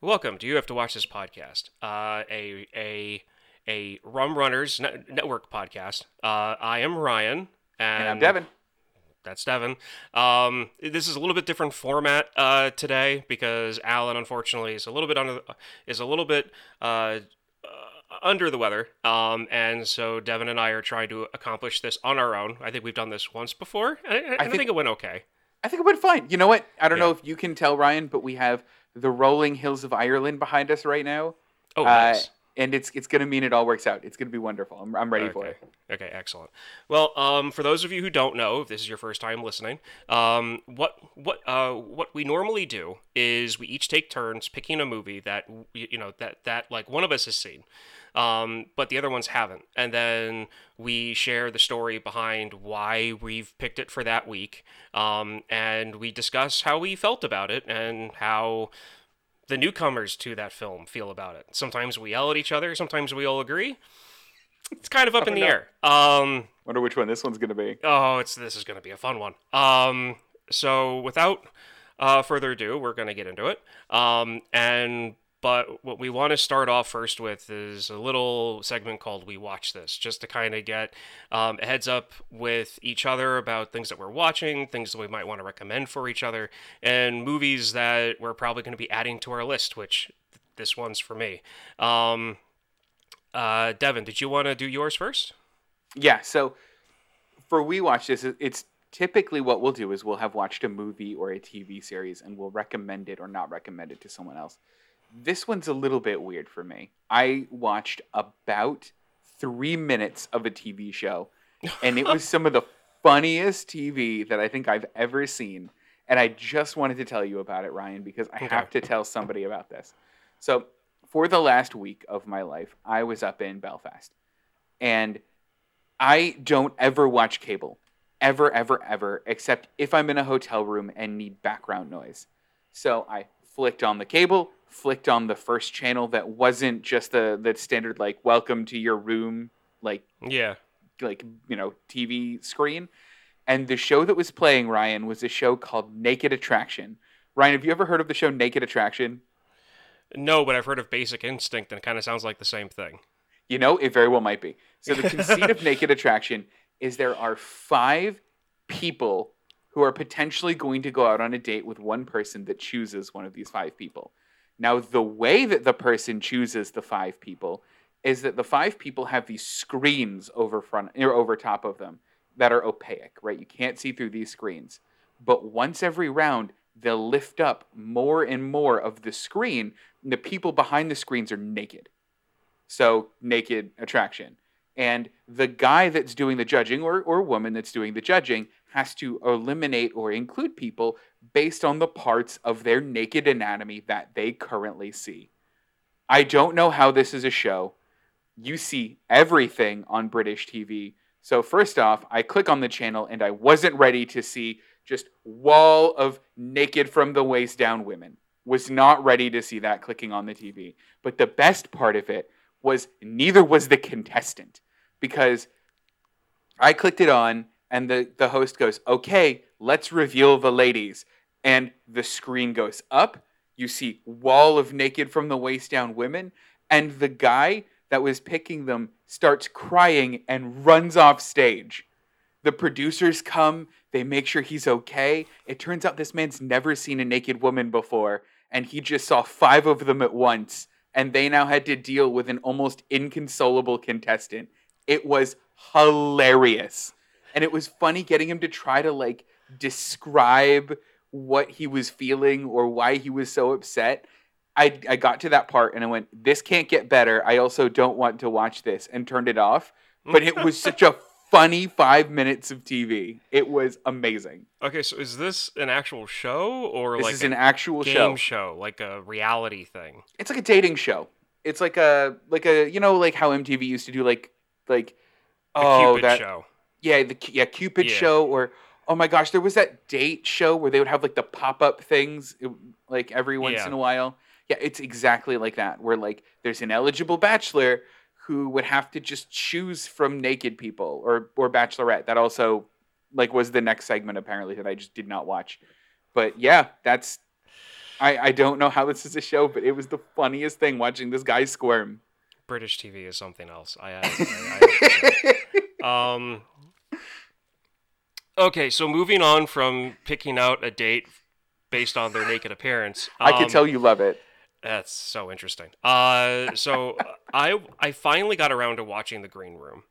Welcome to You Have to Watch This Podcast, a Rum Runners network podcast. I am Ryan. And I'm Devin. That's Devin. This is a little bit different format today because Alan, unfortunately, is a little bit under the weather, and so Devin and I are trying to accomplish this on our own. I think we've done this once before. I think it went okay. I think it went fine. You know what? I don't know if you can tell, Ryan, but we have the rolling hills of Ireland behind us right now. Oh, nice. And it's going to mean it all works out. It's going to be wonderful. I'm ready for it. Okay, excellent. Well, for those of you who don't know, if this is your first time listening, what we normally do is we each take turns picking a movie that that like one of us has seen, but the other ones haven't, and then we share the story behind why we've picked it for that week, and we discuss how we felt about it and how the newcomers to that film feel about it. Sometimes we yell at each other. Sometimes we all agree. It's kind of up in the air. Wonder which one this one's going to be. Oh, this is going to be a fun one. So without further ado, we're going to get into it. But what we want to start off first with is a little segment called We Watch This, just to kind of get a heads up with each other about things that we're watching, things that we might want to recommend for each other, and movies that we're probably going to be adding to our list, which this one's for me. Devin, did you want to do yours first? Yeah, so for We Watch This, it's typically what we'll do is we'll have watched a movie or a TV series, and we'll recommend it or not recommend it to someone else. This one's a little bit weird for me. I watched about 3 minutes of a TV show, and it was some of the funniest TV that I think I've ever seen. And I just wanted to tell you about it, Ryan, because I have to tell somebody about this. So for the last week of my life, I was up in Belfast. And I don't ever watch cable, ever, ever, ever, except if I'm in a hotel room and need background noise. So I flicked on the cable, flicked on the first channel that wasn't just the standard, like, welcome to your room, TV screen. And the show that was playing, Ryan, was a show called Naked Attraction. Ryan, have you ever heard of the show Naked Attraction? No, but I've heard of Basic Instinct, and it kind of sounds like the same thing. You know, it very well might be. So the conceit of Naked Attraction is there are 5 people who are potentially going to go out on a date with one person that chooses one of these 5 people. Now, the way that the person chooses the 5 people is that the 5 people have these screens over top of them that are opaque, right? You can't see through these screens. But once every round, they'll lift up more and more of the screen, and the people behind the screens are naked. So, Naked Attraction. And the guy that's doing the judging or woman that's doing the judging has to eliminate or include people based on the parts of their naked anatomy that they currently see. I don't know how this is a show. You see everything on British TV. So first off, I click on the channel and I wasn't ready to see just wall of naked from the waist down women. Was not ready to see that clicking on the TV. But the best part of it was neither was the contestant, because I clicked it on and the host goes, okay, let's reveal the ladies. And the screen goes up. You see wall of naked from the waist down women. And the guy that was picking them starts crying and runs off stage. The producers come. They make sure he's okay. It turns out this man's never seen a naked woman before. And he just saw 5 of them at once. And they now had to deal with an almost inconsolable contestant. It was hilarious. And it was funny getting him to try to, like, describe what he was feeling or why he was so upset. I got to that part and I went, this can't get better. I also don't want to watch this, and turned it off. But it was such a funny 5 minutes of TV. It was amazing. Okay, so is this an actual show or this like is an actual game show, like a reality thing? It's like a dating show. It's like a you know, like how MTV used to do like the Cupid show. Yeah, Cupid show, or oh my gosh, there was that date show where they would have like the pop-up things like every once in a while. Yeah, it's exactly like that, where like there's an eligible bachelor who would have to just choose from naked people or bachelorette. That also like was the next segment apparently that I just did not watch. But yeah, that's I don't know how this is a show, but it was the funniest thing watching this guy squirm. British TV is something else. I Okay, so moving on from picking out a date based on their naked appearance. I can tell you love it. That's so interesting. So I finally got around to watching The Green Room,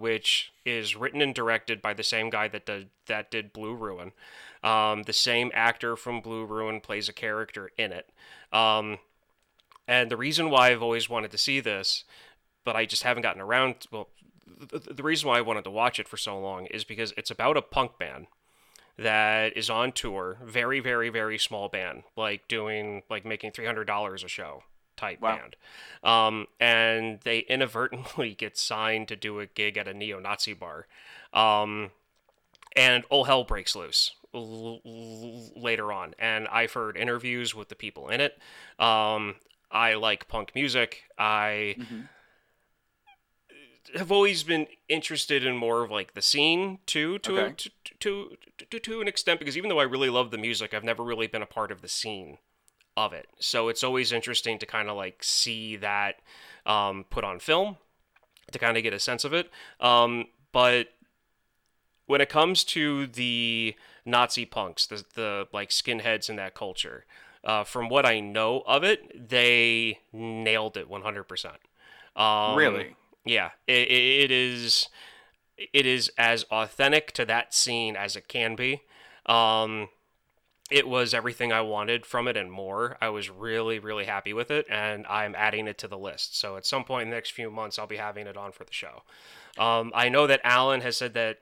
which is written and directed by the same guy that did Blue Ruin. The same actor from Blue Ruin plays a character in it. And the reason why I've always wanted to see this, but I just haven't gotten around to, well, the reason why I wanted to watch it for so long is because it's about a punk band that is on tour, very, very, very small band, like doing, like making $300 a show type band. And they inadvertently get signed to do a gig at a neo-Nazi bar. And all hell breaks loose later on. And I've heard interviews with the people in it. I like punk music. I have always been interested in more of like the scene to an extent, because even though I really love the music, I've never really been a part of the scene of it. So it's always interesting to kind of like see that put on film to kind of get a sense of it. But when it comes to the Nazi punks, the like skinheads in that culture, from what I know of it, they nailed it 100%. Really? Yeah, it is as authentic to that scene as it can be. It was everything I wanted from it and more. I was really, really happy with it, and I'm adding it to the list. So at some point in the next few months, I'll be having it on for the show. I know that Alan has said that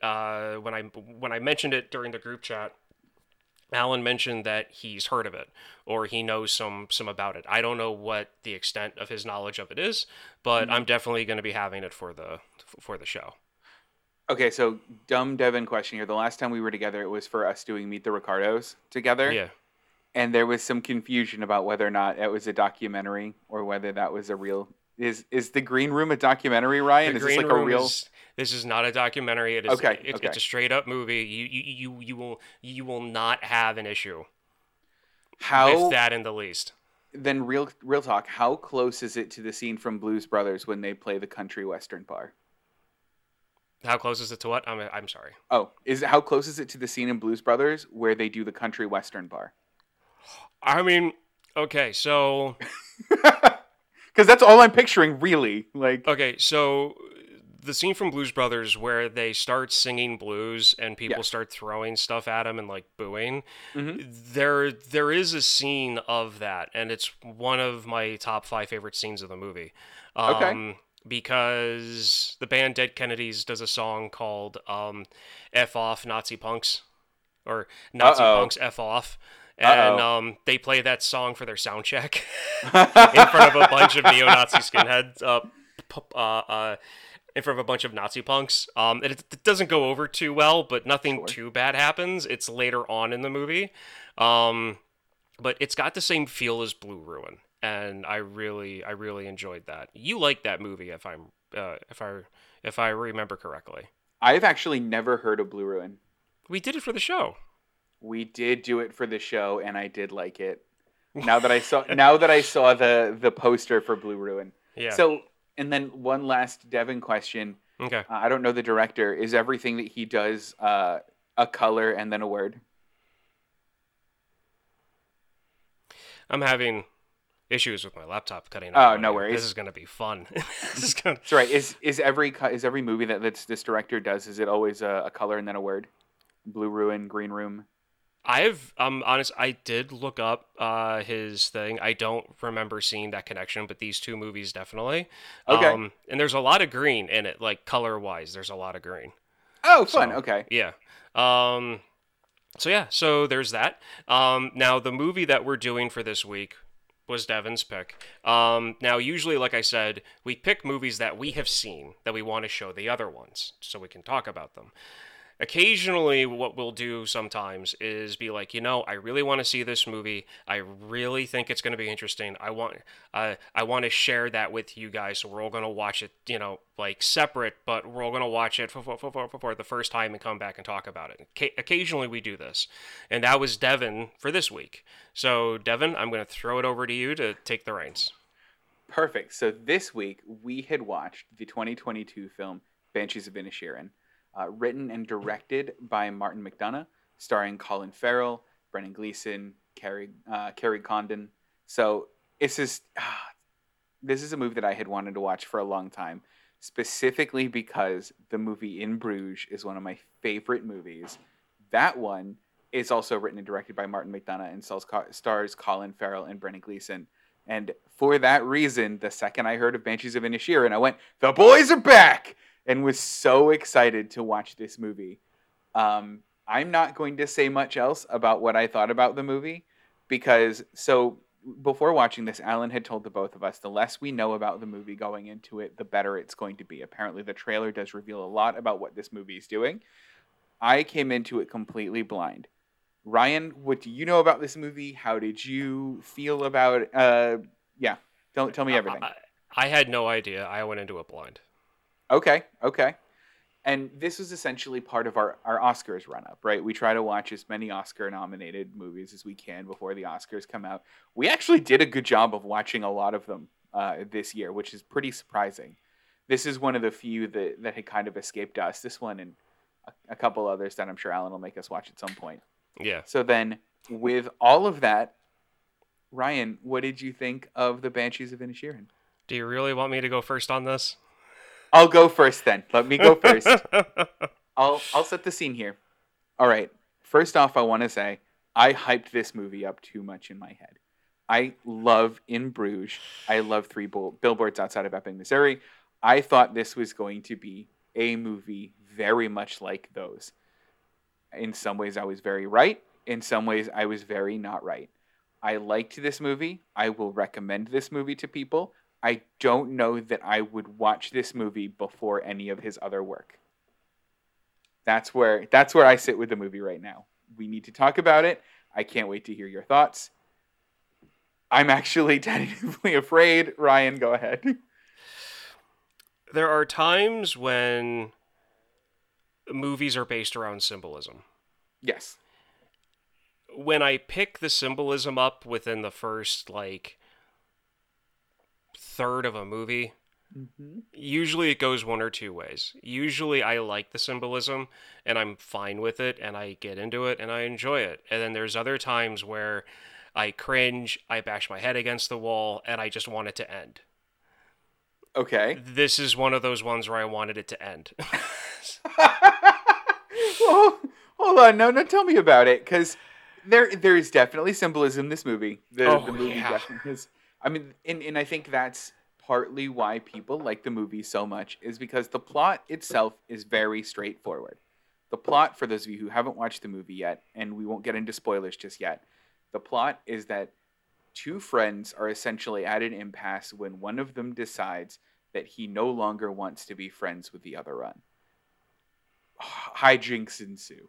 when I mentioned it during the group chat, Alan mentioned that he's heard of it or he knows some about it. I don't know what the extent of his knowledge of it is, but I'm definitely going to be having it for the show. Okay, so dumb Devin question here. The last time we were together, it was for us doing Meet the Ricardos together. Yeah. And there was some confusion about whether or not it was a documentary or whether that was a real... Is The Green Room a documentary, Ryan? Is this like a real... This is not a documentary. It is It's a straight up movie. You will not have an issue with that in the least. Then real talk, how close is it to the scene from Blues Brothers when they play the country western bar? How close is it to what? I'm sorry. Oh, how close is it to the scene in Blues Brothers where they do the country western bar? I mean, okay, so because that's all I'm picturing, really. Like, okay, so the scene from Blues Brothers where they start singing blues and people start throwing stuff at them and like booing, there is a scene of that, and it's one of my top 5 favorite scenes of the movie. Because the band Dead Kennedys does a song called F Off Nazi Punks, or Nazi Punks F Off. And they play that song for their sound check in front of a bunch of neo-Nazi skinheads, in front of a bunch of Nazi punks. And it doesn't go over too well, but nothing too bad happens. It's later on in the movie. But it's got the same feel as Blue Ruin. And I really enjoyed that. You like that movie, if I remember correctly. I've actually never heard of Blue Ruin. We did it for the show. We did do it for the show, and I did like it. Now that I saw the poster for Blue Ruin. Yeah. So, and then one last Devin question. Okay. I don't know the director. Is everything that he does a color and then a word? I'm having issues with my laptop cutting out. Oh, no worries. This is going to be fun. That's right. Is every movie that this director does, is it always a color and then a word? Blue Ruin, Green Room. Honest, I did look up his thing. I don't remember seeing that connection, but these two movies definitely. Okay. And there's a lot of green in it, like color-wise. There's a lot of green. Oh, fun. So, okay. Yeah. So yeah, so there's that. Now the movie that we're doing for this week was Devin's pick. Now usually, like I said, we pick movies that we have seen that we want to show the other ones so we can talk about them. Occasionally, what we'll do sometimes is be like, you know, I really want to see this movie. I really think it's going to be interesting. I want to share that with you guys. So we're all going to watch it, you know, like separate, but we're all going to watch it for the first time and come back and talk about it. Occasionally, we do this, and that was Devin for this week. So, Devin, I'm going to throw it over to you to take the reins. Perfect. So this week we had watched the 2022 film Banshees of Inisherin. Written and directed by Martin McDonagh, starring Colin Farrell, Brendan Gleeson, Kerry Condon. So it's just, this is a movie that I had wanted to watch for a long time, specifically because the movie In Bruges is one of my favorite movies. That one is also written and directed by Martin McDonagh and stars Colin Farrell and Brendan Gleeson. And for that reason, the second I heard of Banshees of Inisherin, I went, the boys are back! And was so excited to watch this movie. I'm not going to say much else about what I thought about the movie. Because, so, before watching this, Alan had told the both of us, the less we know about the movie going into it, the better it's going to be. Apparently, the trailer does reveal a lot about what this movie is doing. I came into it completely blind. Ryan, what do you know about this movie? How did you feel about it? Yeah, don't tell me everything. I had no idea. I went into it blind. Okay. And this was essentially part of our Oscars run-up, right? We try to watch as many Oscar-nominated movies as we can before the Oscars come out. We actually did a good job of watching a lot of them this year, which is pretty surprising. This is one of the few that had kind of escaped us. This one and a couple others that I'm sure Alan will make us watch at some point. Yeah. So then, with all of that, Ryan, what did you think of the Banshees of Inisherin? Do you really want me to go first on this? I'll go first then. Let me go first. I'll set the scene here. All right. First off, I want to say I hyped this movie up too much in my head. I love In Bruges. I love Three Billboards Outside of Ebbing, Missouri. I thought this was going to be a movie very much like those. In some ways, I was very right. In some ways, I was very not right. I liked this movie. I will recommend this movie to people. I don't know that I would watch this movie before any of his other work. That's where I sit with the movie right now. We need to talk about it. I can't wait to hear your thoughts. I'm actually tentatively afraid. Ryan, go ahead. There are times when movies are based around symbolism. Yes. When I pick the symbolism up within the first, like, third of a movie, usually it goes one or two ways. Usually I like the symbolism and I'm fine with it and I get into it and I enjoy it. And then there's other times where I cringe, I bash my head against the wall, and I just want it to end. Okay. This is one of those ones where I wanted it to end. Well, hold on. No, tell me about it, because there is definitely symbolism in this movie. The movie definitely is. I mean, and I think that's partly why people like the movie so much, is because the plot itself is very straightforward. The plot, for those of you who haven't watched the movie yet, and we won't get into spoilers just yet, the plot is that two friends are essentially at an impasse when one of them decides that he no longer wants to be friends with the other one. Hijinks ensue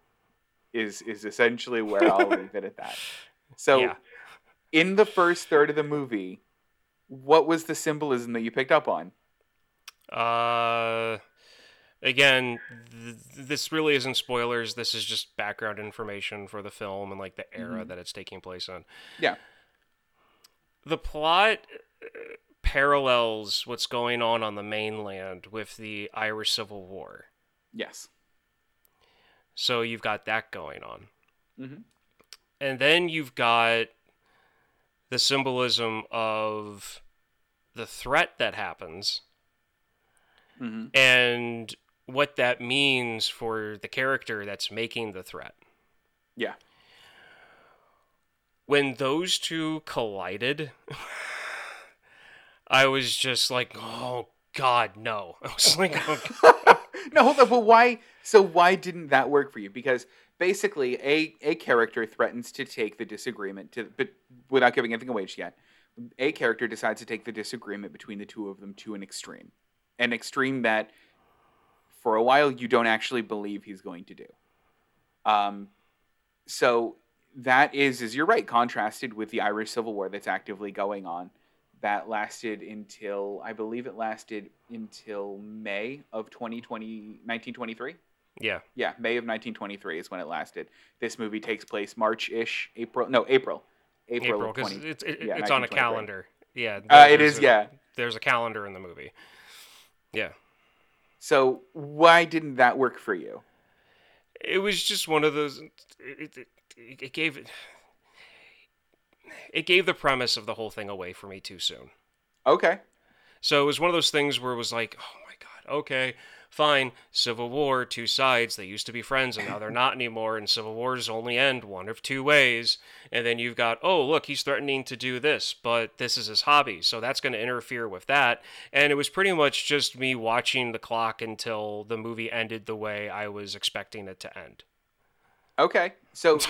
is essentially where I'll leave it at that. So yeah. In the first third of the movie, what was the symbolism that you picked up on? Again, this really isn't spoilers. This is just background information for the film and like the era that it's taking place in. Yeah. The plot parallels what's going on the mainland with the Irish Civil War. Yes. So you've got that going on. Mm-hmm. And then you've got the symbolism of the threat that happens and what that means for the character that's making the threat. Yeah. when those two collided, I was just like, oh God, no. I was like, oh. No, hold on, but why? So why didn't that work for you? Because basically, a character threatens to take the disagreement to, but without giving anything away yet. A character decides to take the disagreement between the two of them to an extreme that, for a while, you don't actually believe he's going to do. So that is, as you're right, contrasted with the Irish Civil War that's actively going on. That lasted until, I believe it lasted until May of 1923. Yeah. Yeah, May of 1923 is when it lasted. This movie takes place March-ish, April. April, because it's on a calendar. Yeah. There's a calendar in the movie. Yeah. So why didn't that work for you? It was just one of those, it gave the premise of the whole thing away for me too soon. Okay. So it was one of those things where it was like, oh my God, okay, fine. Civil War, two sides. They used to be friends and now they're not anymore. And civil wars only end one of two ways. And then you've got, oh, look, he's threatening to do this, but this is his hobby. So that's going to interfere with that. And it was pretty much just me watching the clock until the movie ended the way I was expecting it to end. Okay. So it...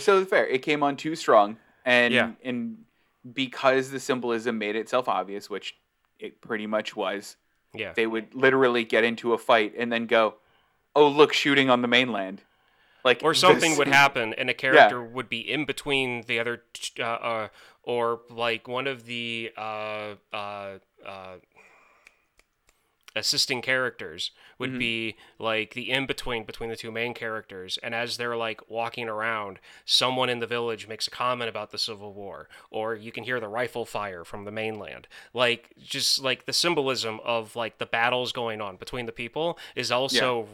So fair. It came on too strong, and because the symbolism made itself obvious, which it pretty much was, they would literally get into a fight and then go, "Oh, look, shooting on the mainland," like, or something would happen, and a character would be in between the other, or like one of the assisting characters would be like the in-between between the two main characters. And as they're like walking around, someone in the village makes a comment about the Civil War, or you can hear the rifle fire from the mainland. Like, just like the symbolism of like the battles going on between the people is also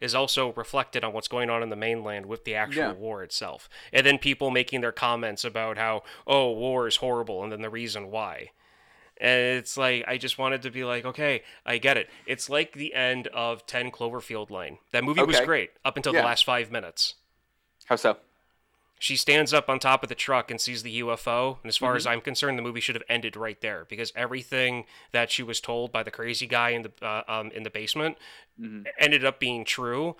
is also reflected on what's going on in the mainland with the actual war itself. And then people making their comments about how, oh, war is horrible. And then the reason why. And it's like, I just wanted to be like, okay, I get it. It's like the end of 10 Cloverfield Lane. That movie was great up until the last 5 minutes. How so? She stands up on top of the truck and sees the UFO. And as far as I'm concerned, the movie should have ended right there, because everything that she was told by the crazy guy in the basement ended up being true.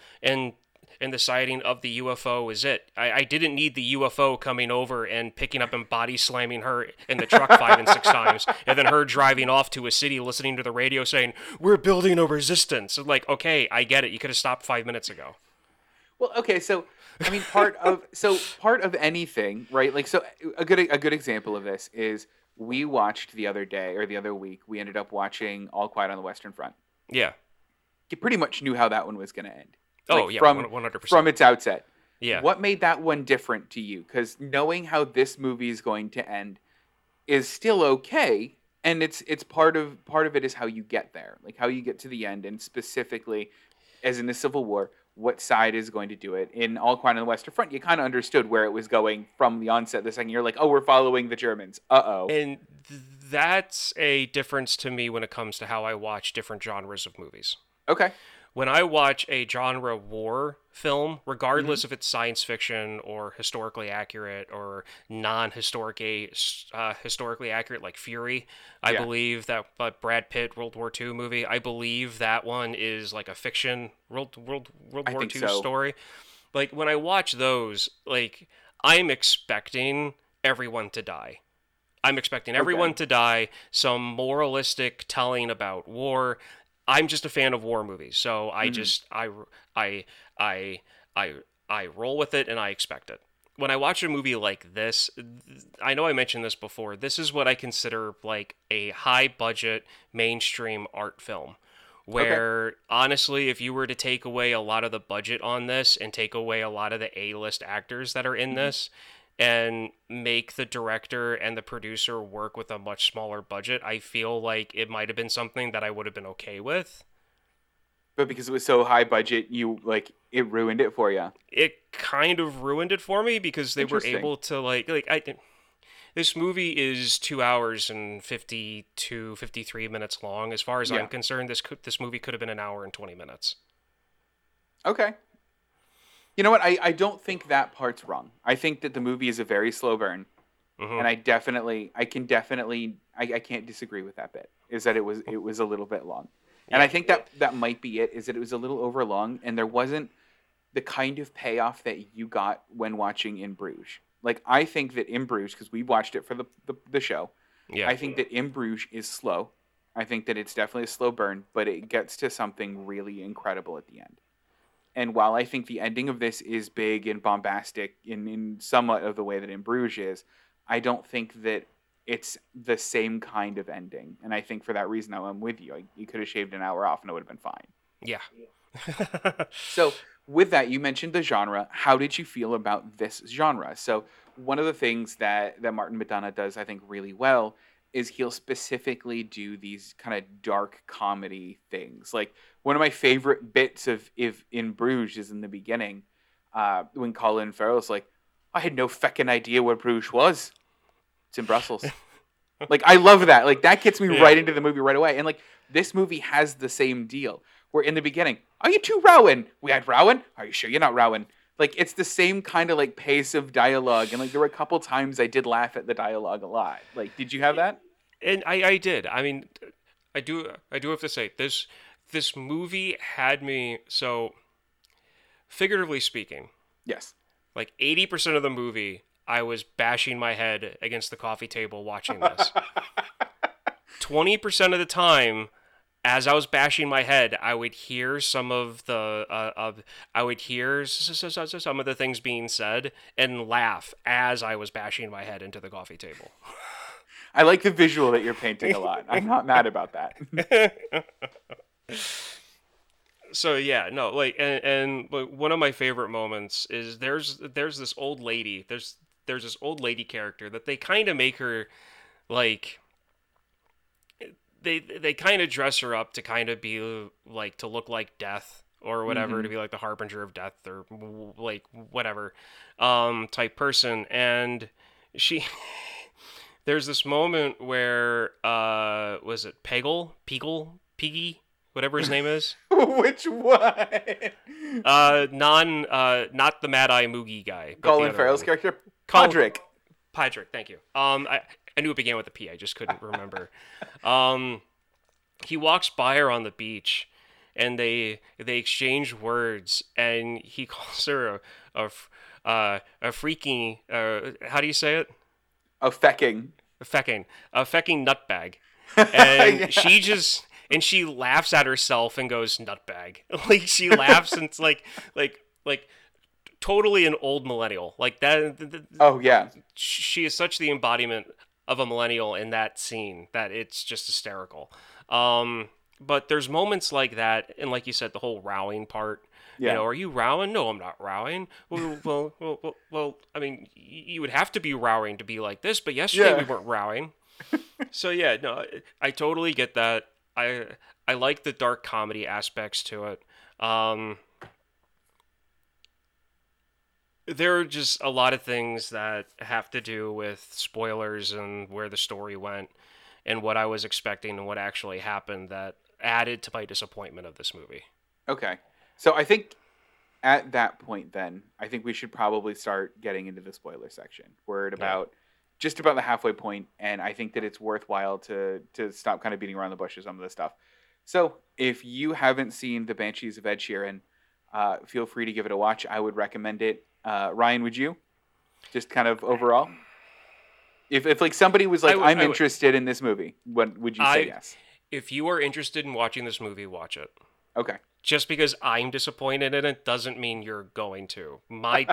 And the sighting of the UFO is it. I didn't need the UFO coming over and picking up and body slamming her in the truck 5 and 6 times, and then her driving off to a city listening to the radio saying, we're building a resistance. Like, okay, I get it. You could have stopped 5 minutes ago. Well, okay, so I mean part of anything, right? Like, so a good example of this is we watched the other week, we ended up watching All Quiet on the Western Front. Yeah. You pretty much knew how that one was gonna end. Like, oh yeah, 100%. From its outset. Yeah. What made that one different to you? Because knowing how this movie is going to end is still okay, and it's part of it is how you get there, like how you get to the end, and specifically, as in the Civil War, what side is going to do it. In All Quiet on the Western Front, you kind of understood where it was going from the onset. The second you're like, oh, we're following the Germans. And that's a difference to me when it comes to how I watch different genres of movies. Okay. When I watch a genre war film, regardless if it's science fiction or historically accurate or historically accurate, like Fury, I believe that Brad Pitt World War II movie, I believe that one is like a fiction World War II story. Like, when I watch those, like, I'm expecting everyone to die. I'm expecting everyone to die. Some moralistic telling about war. I'm just a fan of war movies, so I just I roll with it and I expect it. When I watch a movie like this, I know I mentioned this before, this is what I consider like a high-budget mainstream art film, where honestly, if you were to take away a lot of the budget on this and take away a lot of the A-list actors that are in this, and make the director and the producer work with a much smaller budget, I feel like it might have been something that I would have been okay with. But because it was so high budget, it ruined it for you. It kind of ruined it for me, because they were able to this movie is 2 hours and 53 minutes long. As far as I'm concerned, this movie could have been an hour and 20 minutes. Okay. You know what? I don't think that part's wrong. I think that the movie is a very slow burn. Mm-hmm. And I can't disagree with that bit, is that it was a little bit long. And I think that might be it, is that it was a little overlong, and there wasn't the kind of payoff that you got when watching In Bruges. Like, I think that In Bruges, because we watched it for the show, I think that In Bruges is slow. I think that it's definitely a slow burn, but it gets to something really incredible at the end. And while I think the ending of this is big and bombastic in somewhat of the way that In Bruges is, I don't think that it's the same kind of ending. And I think for that reason, I'm with you. You could have shaved an hour off and it would have been fine. Yeah. So with that, you mentioned the genre. How did you feel about this genre? So one of the things that Martin McDonagh does, I think, really well is he'll specifically do these kind of dark comedy things. Like, one of my favorite bits of In Bruges is in the beginning when Colin Farrell's like, I had no feckin' idea where Bruges was. It's in Brussels. Like, I love that. Like, that gets me right into the movie right away. And, like, this movie has the same deal. Where in the beginning, are you two rowing? We had rowing? Are you sure you're not rowing? Like, it's the same kind of, like, pace of dialogue. And, like, there were a couple times I did laugh at the dialogue a lot. Like, did you have that? And I did. I mean, I do have to say, this movie had me, so, figuratively speaking. Yes. Like, 80% of the movie, I was bashing my head against the coffee table watching this. 20% of the time, as I was bashing my head, I would hear some of the things being said and laugh as I was bashing my head into the coffee table. I like the visual that you're painting a lot. I'm not mad about that. So yeah, no, like, and like, one of my favorite moments is there's this old lady, there's this old lady character that they kind of make her, like, they kind of dress her up to kind of be like, to look like Death or whatever, mm-hmm. to be like the harbinger of death or like whatever type person, and she there's this moment where was it Piggy? Whatever his name is. Which one? Not the Mad Eye Moogie guy. Colin Farrell's character? Padraig, thank you. I knew it began with a P, I just couldn't remember. He walks by her on the beach, and they exchange words, and he calls her a freaking, how do you say it? A fecking nutbag. And yeah. She laughs at herself and goes, nutbag. Like, she laughs, and it's like totally an old millennial. Like that. Oh yeah. She is such the embodiment of a millennial in that scene that it's just hysterical. But there's moments like that. And like you said, the whole rowing part, yeah. You know, are you rowing? No, I'm not rowing. Well, I mean, you would have to be rowing to be like this, but yesterday we weren't rowing. So yeah, no, I totally get that. I like the dark comedy aspects to it. There are just a lot of things that have to do with spoilers and where the story went and what I was expecting and what actually happened that added to my disappointment of this movie. Okay. So I think at that point then, I think we should probably start getting into the spoiler section. We're at about... Yeah. Just about the halfway point, and I think that it's worthwhile to stop kind of beating around the bush with some of this stuff. So if you haven't seen The Banshees of Inisherin, feel free to give it a watch. I would recommend it. Ryan, would you? Just kind of overall? If like somebody was like, I'm interested in this movie, what would you say yes? If you are interested in watching this movie, watch it. Okay. Just because I'm disappointed in it doesn't mean you're going to. My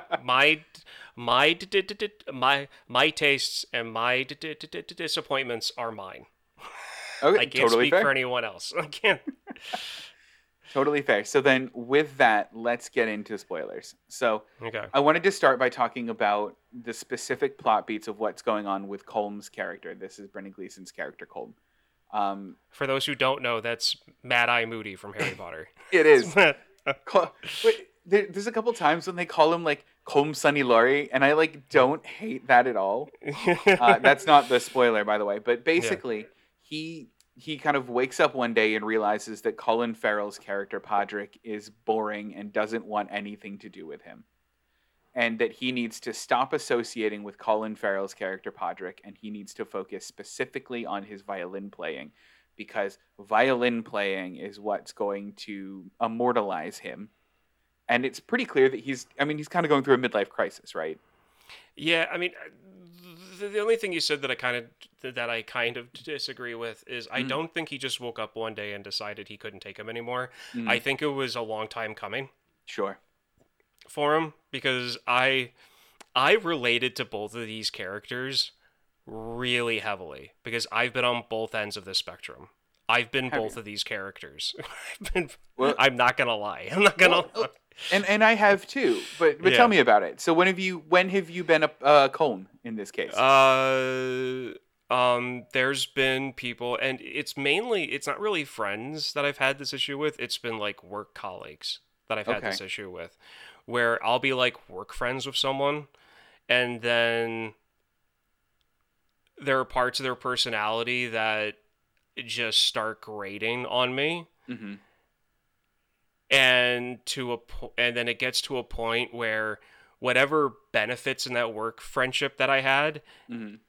tastes and my disappointments are mine. Okay, I can't speak for anyone else. I can't. Totally fair. So then with that, let's get into spoilers. So I wanted to start by talking about the specific plot beats of what's going on with Colm's character. This is Brendan Gleeson's character, Colm. For those who don't know, that's Mad Eye Moody from Harry Potter. It is. There's a couple times when they call him like Colm Sonny Laurie, and I like don't hate that at all. That's not the spoiler, by the way. But basically, he kind of wakes up one day and realizes that Colin Farrell's character Padraig is boring and doesn't want anything to do with him. and that he needs to stop associating with Colin Farrell's character Podrick, and he needs to focus specifically on his violin playing, because violin playing is what's going to immortalize him. And it's pretty clear that he's kind of going through a midlife crisis, right? Yeah, I mean, the only thing you said that I kind of disagree with is I don't think he just woke up one day and decided he couldn't take him anymore. Mm. I think it was a long time coming. Sure. For him, because I related to both of these characters really heavily, because I've been on both ends of the spectrum. I've been both of these characters. I'm not gonna lie. I'm not gonna. Well, and I have too. But yeah. Tell me about it. So when have you been a Colm in this case? There's been people, and it's not really friends that I've had this issue with. It's been like work colleagues that I've had this issue with, where I'll be like work friends with someone, and then there are parts of their personality that just start grating on me. Mm-hmm. And then it gets to a point where whatever benefits in that work friendship that I had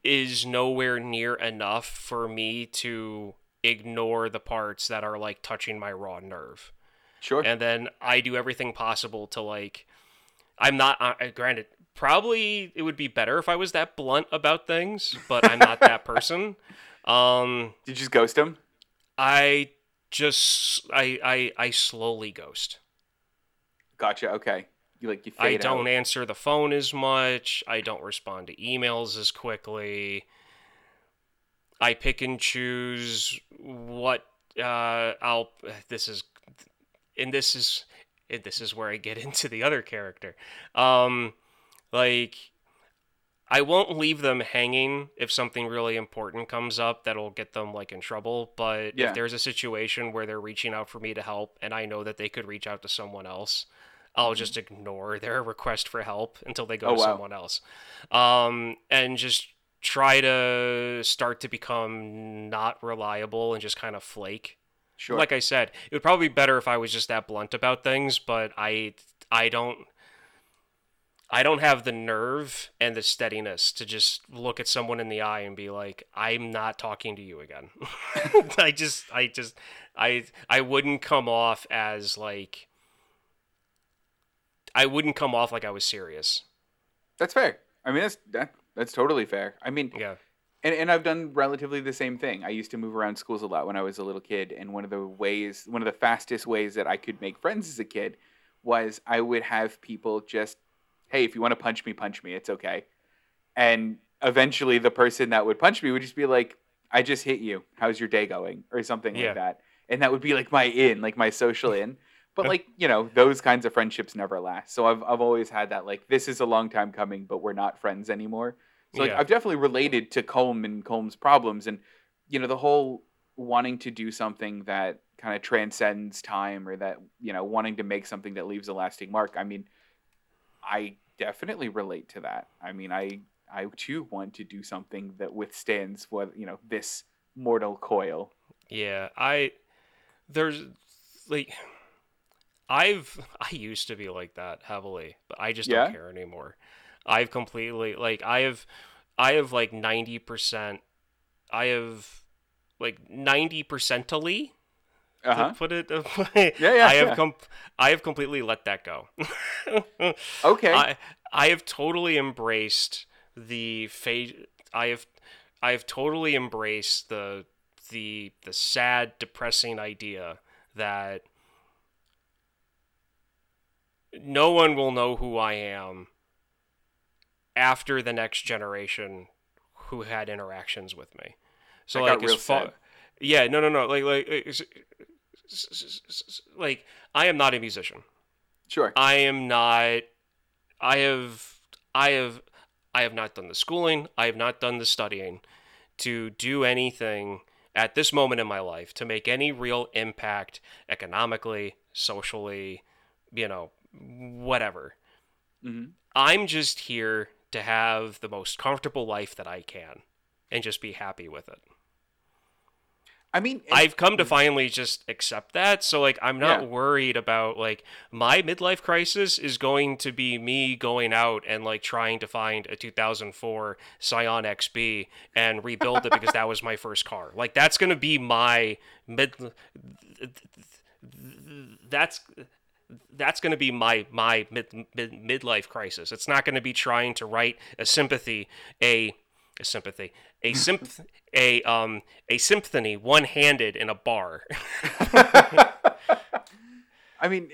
is nowhere near enough for me to ignore the parts that are like touching my raw nerve. Sure. And then I do everything possible to like, I'm not, granted, probably it would be better if I was that blunt about things, but I'm not that person. Did you just ghost him? I slowly ghost. Gotcha. Okay. You fade out. I don't answer the phone as much. I don't respond to emails as quickly. I pick and choose what this is where I get into the other character. I won't leave them hanging if something really important comes up that'll get them like in trouble. But if there's a situation where they're reaching out for me to help and I know that they could reach out to someone else, I'll just ignore their request for help until they go to someone else. And just try to start to become not reliable and just kind of flake. Sure. Like I said, it would probably be better if I was just that blunt about things, but I don't have the nerve and the steadiness to just look at someone in the eye and be like, I'm not talking to you again. I wouldn't come off as like, I wouldn't come off like I was serious. That's fair. I mean, that's totally fair. I mean, yeah. And I've done relatively the same thing. I used to move around schools a lot when I was a little kid. And one of the fastest ways that I could make friends as a kid was I would have people just, hey, if you want to punch me, it's okay. And eventually the person that would punch me would just be like, I just hit you. How's your day going? Or something like that. And that would be like my in, like my social in. But like, you know, those kinds of friendships never last. So I've always had that, like, this is a long time coming, but we're not friends anymore. So like, I've definitely related to Colm and Colm's problems. And, you know, the whole wanting to do something that kind of transcends time, or that, you know, wanting to make something that leaves a lasting mark. I mean, I definitely relate to that. I mean, I too want to do something that withstands what, you know, this mortal coil. Yeah, I used to be like that heavily, but I just don't care anymore. I've completely I have 90%. I have like 90%ally. To put it away. I have completely let that go. Okay. I have totally embraced the I have totally embraced the sad, depressing idea that no one will know who I am after the next generation who had interactions with me. So that like got real sad. Yeah, no. Like I am not a musician. Sure. I am not. I have not done the schooling. I have not done the studying to do anything at this moment in my life to make any real impact economically, socially, you know, whatever. Mm-hmm. I'm just here to have the most comfortable life that I can and just be happy with it. I mean, I've come to finally just accept that. So, like, I'm not worried about, like, my midlife crisis is going to be me going out and, like, trying to find a 2004 Scion XB and rebuild it because that was my first car. Like, that's going to be my midlife crisis. It's not going to be trying to write a symphony one-handed in a bar. I mean,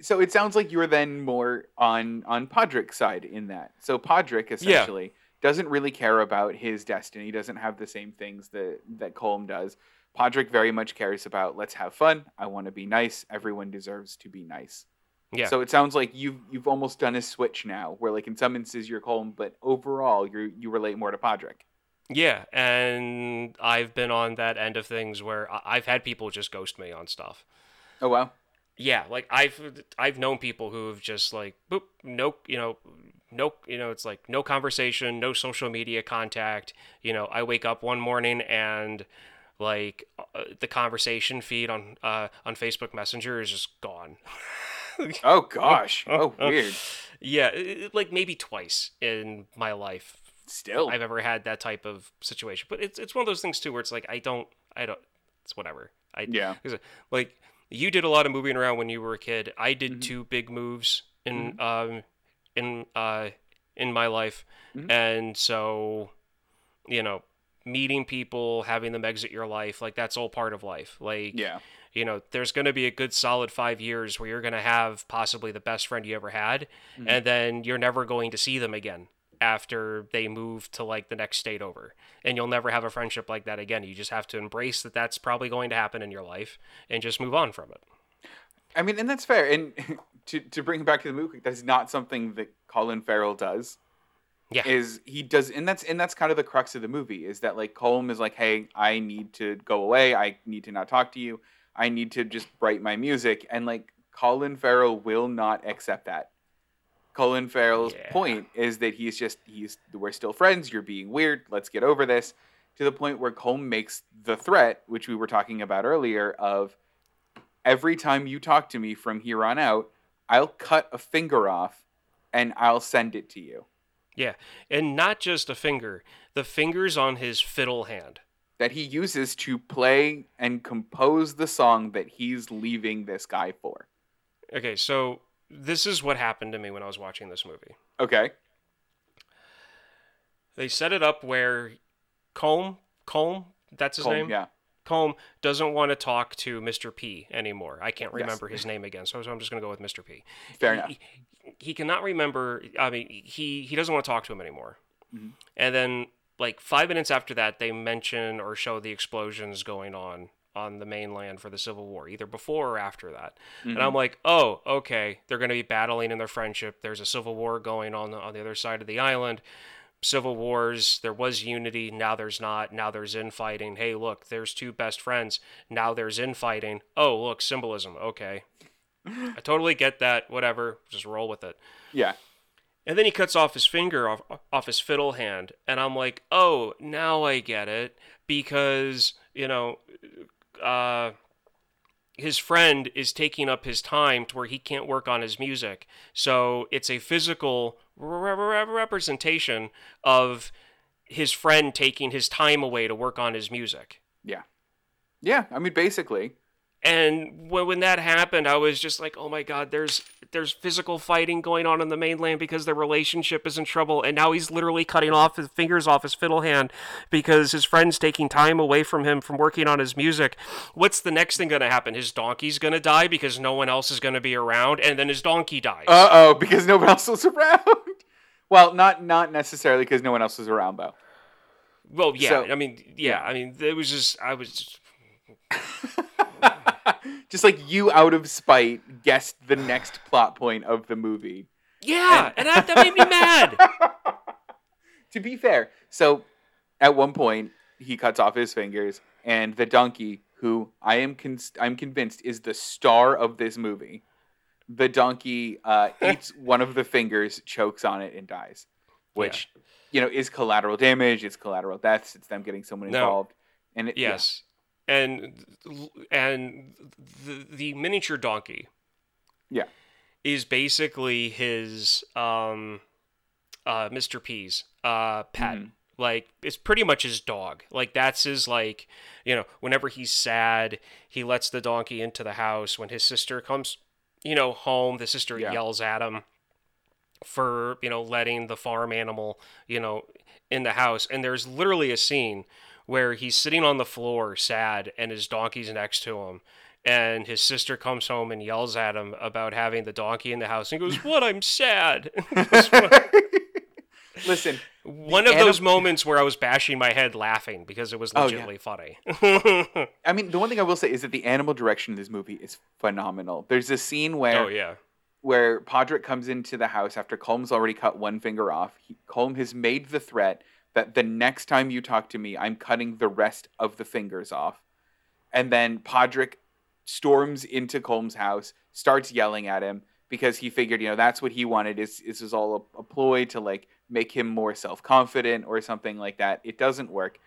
so it sounds like you were then more on Podrick's side in that. So Podrick essentially doesn't really care about his destiny, doesn't have the same things that Colm does. Podrick very much cares about, let's have fun. I want to be nice. Everyone deserves to be nice. Yeah. So it sounds like you've almost done a switch now, where like in some instances you're Colm, but overall you relate more to Podrick. Yeah, and I've been on that end of things where I've had people just ghost me on stuff. Oh wow. Yeah, like I've known people who have just like boop, no, it's like no conversation, no social media contact. You know, I wake up one morning and like the conversation feed on Facebook Messenger is just gone. Oh gosh. Oh weird. Yeah, like maybe twice in my life still I've ever had that type of situation. But it's one of those things too where it's like I don't it's whatever. Like you did a lot of moving around when you were a kid. I did two big moves in my life. Mm-hmm. And so, you know, meeting people, having them exit your life, like that's all part of life. Like you know, there's going to be a good solid 5 years where you're going to have possibly the best friend you ever had, and then you're never going to see them again after they move to like the next state over, and you'll never have a friendship like that again. You just have to embrace that that's probably going to happen in your life and just move on from it. I mean, and that's fair. And to bring it back to the movie, that's not something that Colin Farrell does. Yeah, is he does, and that's kind of the crux of the movie, is that like Colm is like, hey, I need to go away. I need to not talk to you. I need to just write my music. And like Colin Farrell will not accept that. Colin Farrell's point is that he's we're still friends. You're being weird. Let's get over this, to the point where Colm makes the threat, which we were talking about earlier, of every time you talk to me from here on out, I'll cut a finger off and I'll send it to you. Yeah. And not just a finger, the fingers on his fiddle hand, that he uses to play and compose the song that he's leaving this guy for. Okay, so this is what happened to me when I was watching this movie. Okay. They set it up where Colm, that's his name? Yeah. Colm doesn't want to talk to Mr. P anymore. I can't remember his name again, so I'm just going to go with Mr. P. Fair enough. He cannot remember, I mean, he doesn't want to talk to him anymore. Mm-hmm. And then like 5 minutes after that, they mention or show the explosions going on the mainland for the Civil War, either before or after that. Mm-hmm. And I'm like, oh, okay, they're going to be battling in their friendship. There's a Civil War going on the other side of the island. Civil wars, there was unity, now there's not. Now there's infighting. Hey, look, there's two best friends. Now there's infighting. Oh, look, symbolism. Okay. I totally get that. Whatever. Just roll with it. Yeah. And then he cuts off his finger off his fiddle hand. And I'm like, oh, now I get it. Because, you know, his friend is taking up his time to where he can't work on his music. So it's a physical representation of his friend taking his time away to work on his music. Yeah. Yeah. I mean, basically. And when that happened, I was just like, oh my God, there's physical fighting going on in the mainland because their relationship is in trouble. And now he's literally cutting off his fingers off his fiddle hand because his friend's taking time away from him from working on his music. What's the next thing going to happen? His donkey's going to die because no one else is going to be around. And then his donkey dies. Uh-oh, because no one else was around. Well, not necessarily because no one else was around, though. Well, yeah. So, I mean, yeah. I mean, it was just, I was just... Just like you, out of spite, guessed the next plot point of the movie. Yeah, and that made me mad. To be fair, so at one point he cuts off his fingers, and the donkey, who I'm convinced is the star of this movie, the donkey eats one of the fingers, chokes on it, and dies. Which, you know, is collateral damage. It's collateral deaths. It's them getting someone involved. And it, yes. Yeah. and the miniature donkey, yeah, is basically his Mr. P's pet. Mm-hmm. Like, it's pretty much his dog. Like, that's his, like, you know, whenever he's sad, he lets the donkey into the house. When his sister comes, you know, home, the sister yells at him for, you know, letting the farm animal, you know, in the house. And there's literally a scene where he's sitting on the floor sad and his donkey's next to him. And his sister comes home and yells at him about having the donkey in the house. And he goes, "What? I'm sad." Listen, one of those moments where I was bashing my head laughing because it was legitimately funny. I mean, the one thing I will say is that the animal direction in this movie is phenomenal. There's a scene where where Podrick comes into the house after Colm's already cut one finger off. Colm has made the threat that the next time you talk to me, I'm cutting the rest of the fingers off. And then Podrick storms into Colm's house, starts yelling at him because he figured, you know, that's what he wanted. This is all a ploy to, like, make him more self-confident or something like that. It doesn't work.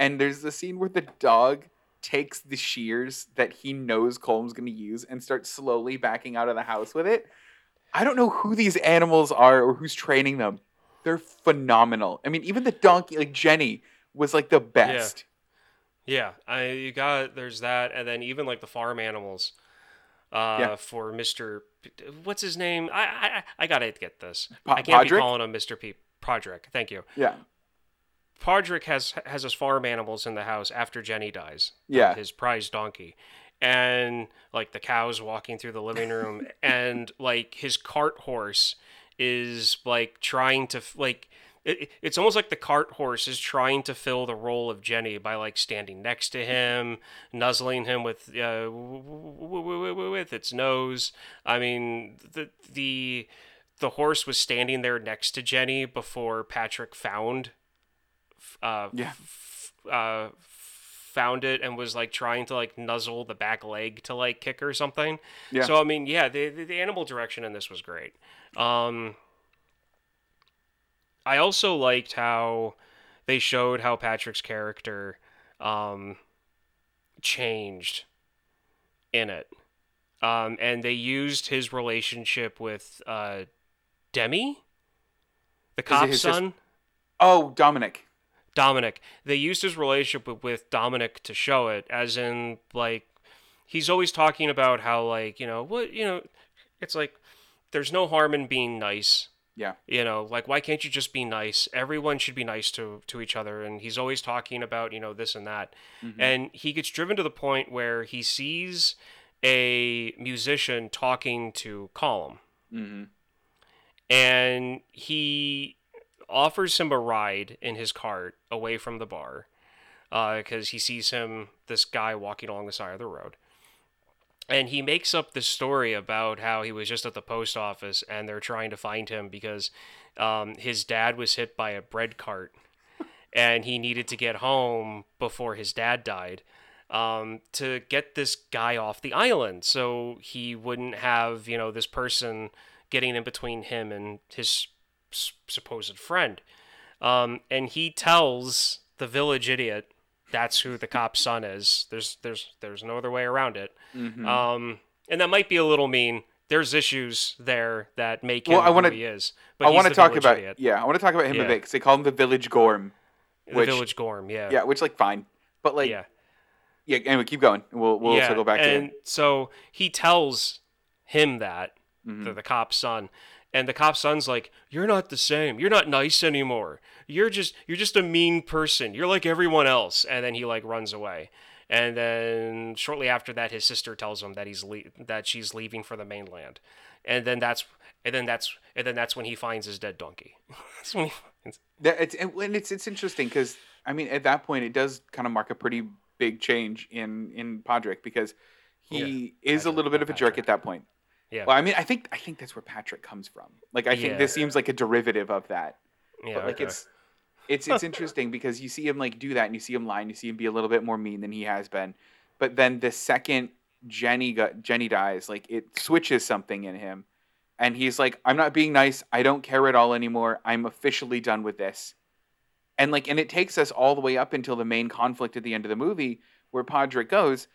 And there's the scene where the dog takes the shears that he knows Colm's going to use and starts slowly backing out of the house with it. I don't know who these animals are or who's training them. They're phenomenal. I mean, even the donkey, like Jenny, was like the best. There's that. And then even like the farm animals for Mr. What's his name? I got to get this. I can't be calling him Mr. P. Podrick. Thank you. Yeah. Podrick has his farm animals in the house after Jenny dies. Yeah. His prize donkey. And like the cows walking through the living room and like his cart horse is like trying to like it's almost like the cart horse is trying to fill the role of Jenny by like standing next to him, nuzzling him with its nose. I mean, the horse was standing there next to Jenny before Patrick found it and was like trying to like nuzzle the back leg to like kick or something. Yeah. So I mean, yeah, the animal direction in this was great. I also liked how they showed how Patrick's character changed in it. And they used his relationship with Demi, the cop's son. Dominic. Dominic. They used his relationship with Dominic to show it, as in, like, he's always talking about how, like, you know, what, you know, it's like, there's no harm in being nice. Yeah. You know, like, why can't you just be nice? Everyone should be nice to each other. And he's always talking about, you know, this and that. Mm-hmm. And he gets driven to the point where he sees a musician talking to Colm. Mm-hmm. And he offers him a ride in his cart away from the bar because he sees this guy walking along the side of the road. And he makes up this story about how he was just at the post office and they're trying to find him because his dad was hit by a bread cart and he needed to get home before his dad died to get this guy off the island. So he wouldn't have, you know, this person getting in between him and his supposed friend. And he tells the village idiot, that's who the cop's son is. There's no other way around it. Mm-hmm. And that might be a little mean. There's issues there that make him who he is. But I want to talk about idiot. Yeah. I want to talk about him a bit because they call him the village Gorm. Village Gorm. Yeah. Yeah, which like fine, but like yeah. Anyway, keep going. We'll also go back to it. And so he tells him that the cop's son. And the cop's son's like, "You're not the same. You're not nice anymore. You're just a mean person. You're like everyone else." And then he like runs away. And then shortly after that, his sister tells him that she's leaving for the mainland. And then that's when he finds his dead donkey. It's interesting because I mean at that point it does kind of mark a pretty big change in Podrick because he is a little bit of a jerk at that point. Yeah. Well, I mean, I think that's where Patrick comes from. Like, I think this seems like a derivative of that. Yeah. But, like, it's interesting because you see him like do that, and you see him lie, and you see him be a little bit more mean than he has been. But then the second Jenny dies, like it switches something in him, and he's like, "I'm not being nice. I don't care at all anymore. I'm officially done with this." And it takes us all the way up until the main conflict at the end of the movie, where Podrick goes,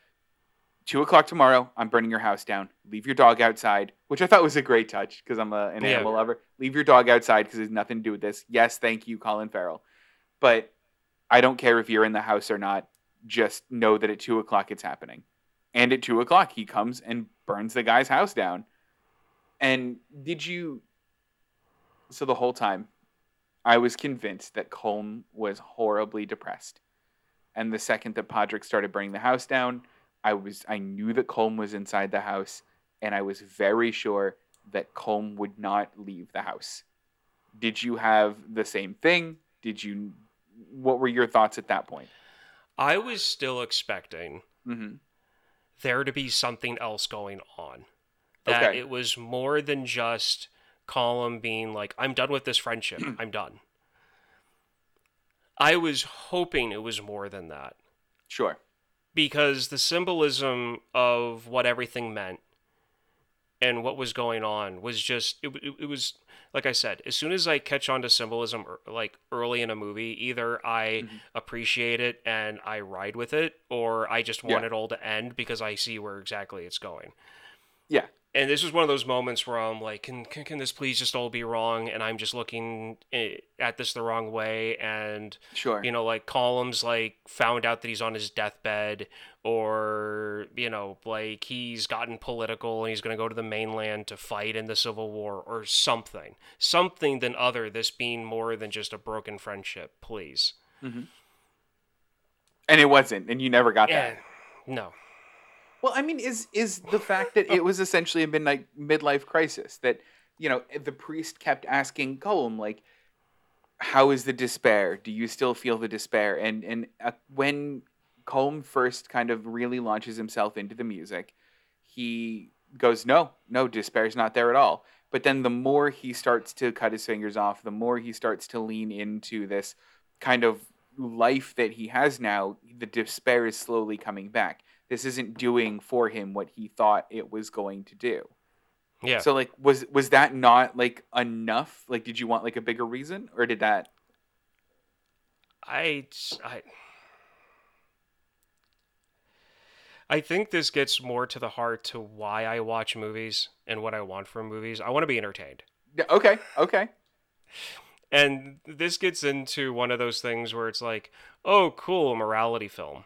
2 o'clock tomorrow, I'm burning your house down. Leave your dog outside, which I thought was a great touch because I'm an animal lover. Leave your dog outside because there's nothing to do with this. Yes, thank you, Colin Farrell. But I don't care if you're in the house or not. Just know that at 2 o'clock it's happening. And at 2 o'clock, he comes and burns the guy's house down. And did you... So the whole time, I was convinced that Colm was horribly depressed. And the second that Podrick started burning the house down, I knew that Colm was inside the house, and I was very sure that Colm would not leave the house. Did you have the same thing? What were your thoughts at that point? I was still expecting there to be something else going on. That it was more than just Colm being like, I'm done with this friendship. I'm done. I was hoping it was more than that. Sure. Because the symbolism of what everything meant and what was going on was just, it was, like I said, as soon as I catch on to symbolism, like early in a movie, either I appreciate it and I ride with it, or I just want it all to end because I see where exactly it's going. Yeah. And this was one of those moments where I'm like, can this please just all be wrong? And I'm just looking at this the wrong way. And, you know, like Colum's like found out that he's on his deathbed, or, you know, like he's gotten political and he's going to go to the mainland to fight in the Civil War or something. Something than other, this being more than just a broken friendship, please. Mm-hmm. And it wasn't. And you never got that. No. Well, I mean, is the fact that it was essentially a midlife crisis that, you know, the priest kept asking Colm, like, how is the despair? Do you still feel the despair? And when Colm first kind of really launches himself into the music, he goes, no, despair's not there at all. But then the more he starts to cut his fingers off, the more he starts to lean into this kind of life that he has now, the despair is slowly coming back. This isn't doing for him what he thought it was going to do. Yeah. So like, was that not like enough? Like, did you want like a bigger reason, or did that? I think this gets more to the heart to why I watch movies and what I want from movies. I want to be entertained. Yeah. Okay. And this gets into one of those things where it's like, oh, cool, a morality film.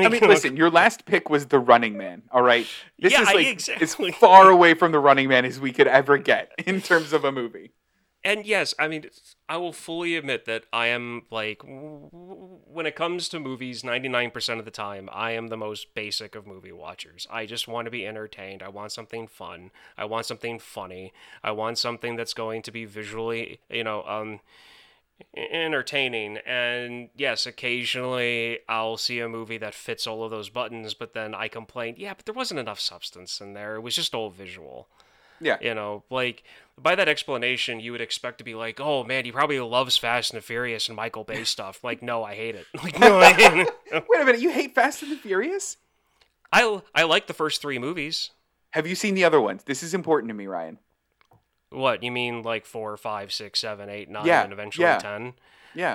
I mean, listen, your last pick was The Running Man, all right? This is like exactly. As far away from The Running Man as we could ever get in terms of a movie. And yes, I mean, I will fully admit that I am like, when it comes to movies, 99% of the time, I am the most basic of movie watchers. I just want to be entertained. I want something fun. I want something funny. I want something that's going to be visually, you know, entertaining. And yes, occasionally I'll see a movie that fits all of those buttons, but then I complain, but there wasn't enough substance in there. It was just all visual. You know, like by that explanation, you would expect to be like, oh man, he probably loves Fast and the Furious and Michael Bay stuff. Like, no, I hate it. Like, no, I hate it. Wait a minute, you hate Fast and the Furious? I like the first three movies. Have you seen the other ones? This is important to me, Ryan. What, you mean like 4, 5, 6, 7, 8, 9, and eventually 10? Yeah.